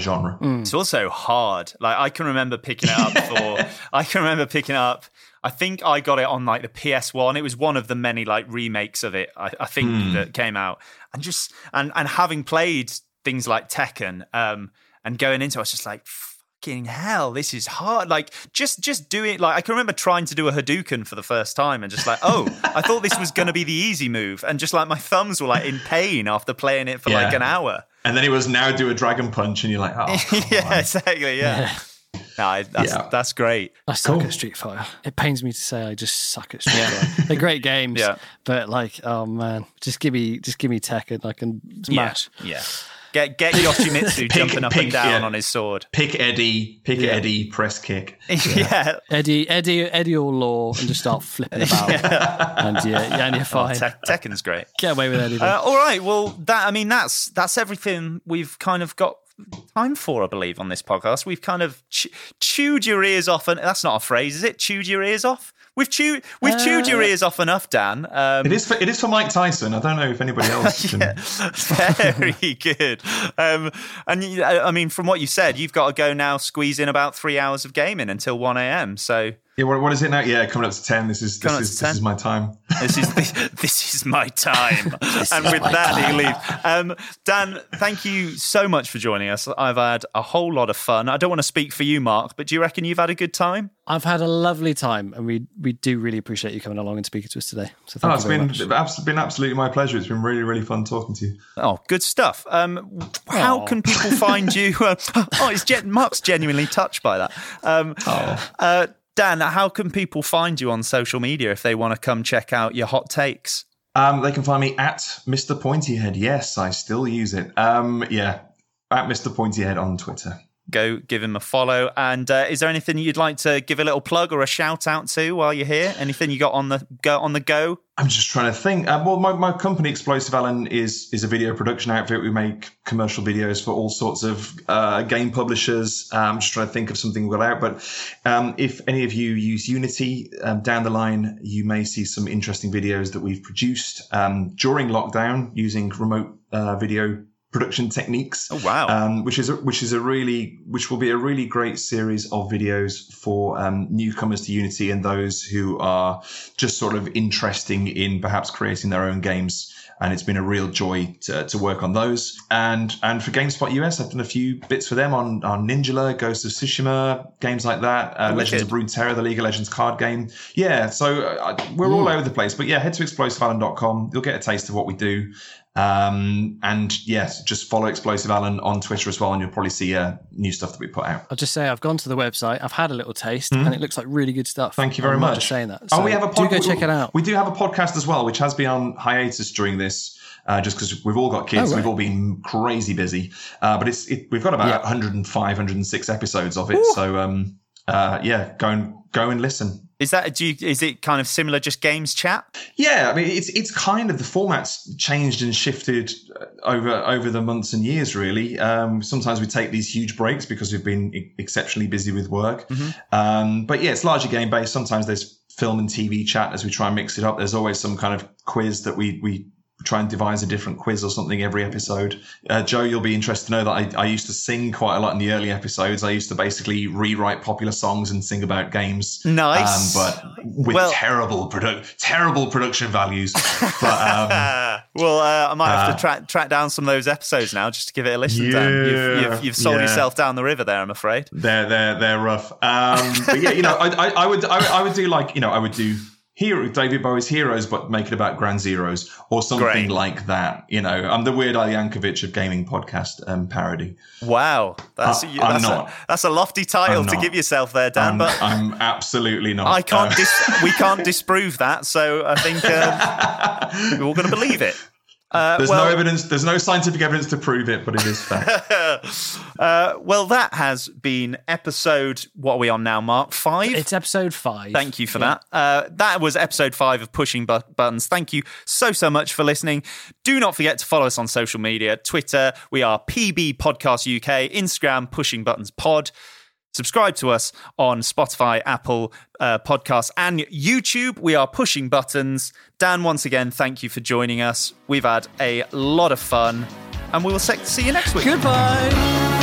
genre. It's also hard. Like I can remember picking it up. I think I got it on like the PS1. It was one of the many like remakes of it, I think that came out. And just and having played things like Tekken, and going into it, I was just like, fucking hell, this is hard. Like just do it. Like I can remember trying to do a Hadouken for the first time and just like, oh, I thought this was going to be the easy move, and just like my thumbs were like in pain after playing it for like an hour. And then it was now do a Dragon Punch, and you're like, oh, exactly, yeah. No, that's great. I suck at Street Fighter. It pains me to say I just suck at Street Fighter. They're great games, but like, oh man, just give me Tekken. I can smash. Yeah. Get Yoshimitsu jumping up and down on his sword. Pick Eddie, press kick. Yeah. Eddie or Law, and just start flipping about. And you're fine. Tekken's great. Get away with anything. All right, well, that's everything we've kind of got time for, I believe, on this podcast. We've kind of chewed your ears off, and that's not a phrase, is it? Chewed your ears off? We've chewed your ears off enough, Dan. It is for Mike Tyson. I don't know if anybody else can. Very good. From what you said, you've got to go now, squeeze in about 3 hours of gaming until 1 a.m. So what is it now? Yeah, coming up to 10. This is my time. This is my time. And with that, you leave. Dan, thank you so much for joining us. I've had a whole lot of fun. I don't want to speak for you, Mark, but do you reckon you've had a good time? I've had a lovely time, and we do really appreciate you coming along and speaking to us today. So thank you very much. It's been absolutely my pleasure. It's been really, really fun talking to you. Oh, good stuff. How can people find you? Mark's genuinely touched by that. Dan, how can people find you on social media if they want to come check out your hot takes? They can find me at Mr. Pointyhead. Yes, I still use it. At Mr. Pointyhead on Twitter. Go give him a follow. And is there anything you'd like to give a little plug or a shout out to while you're here? Anything you got on the go? I'm just trying to think. My company, Explosive Allen, is a video production outfit. We make commercial videos for all sorts of game publishers. I'm just trying to think of something we've got out. But if any of you use Unity, down the line, you may see some interesting videos that we've produced during lockdown using remote video production techniques. Oh wow! Which will be a really great series of videos for newcomers to Unity and those who are just sort of interesting in perhaps creating their own games. And it's been a real joy to work on those. And for GameSpot US, I've done a few bits for them on Ninjala, Ghost of Tsushima, games like that. Legends of Runeterra, the League of Legends card game. Yeah, so we're all over the place. But yeah, head to explosiveallen.com. You'll get a taste of what we do. And yes, just follow Explosive Allen on Twitter as well, and you'll probably see new stuff that we put out. I'll just say I've gone to the website, I've had a little taste, and it looks like really good stuff. Thank you very much. I'm not just saying that. So do go check it out. We do have a podcast as well, which has been on hiatus during this. Just because we've all got kids, we've all been crazy busy. But we've got about 105, 106 episodes of it. Ooh. So go and listen. Is it kind of similar, just games chat? Yeah, I mean, it's kind of the format's changed and shifted over the months and years, really. Sometimes we take these huge breaks because we've been exceptionally busy with work. Mm-hmm. But yeah, it's largely game based. Sometimes there's film and TV chat as we try and mix it up. There's always some kind of quiz that we try and devise a different quiz or something every episode. Joe, you'll be interested to know that I used to sing quite a lot in the early episodes. I used to basically rewrite popular songs and sing about games. Nice. But with terrible production values. But, I might have to track down some of those episodes now just to give it a listen, Dan. You've sold yourself down the river there, I'm afraid. They're rough. But yeah, you know, I would do David Bowie's Heroes, but make it about Ground Zeroes or something like that. You know, I'm the Weird Al Yankovic of gaming podcast parody. Wow. That's a lofty title to give yourself there, Dan. But I'm absolutely not. I can't. We can't disprove that, so I think we're all going to believe it. There's no evidence. There's no scientific evidence to prove it, but it is fact. That has been episode. What are we on now, Mark? 5. It's episode 5. Thank you for that. That was episode 5 of Pushing Buttons. Thank you so much for listening. Do not forget to follow us on social media. Twitter, we are PB Podcast UK. Instagram, Pushing Buttons Pod. Subscribe to us on Spotify, Apple Podcasts, and YouTube. We are Pushing Buttons. Dan, once again, thank you for joining us. We've had a lot of fun, and we will see you next week. Goodbye.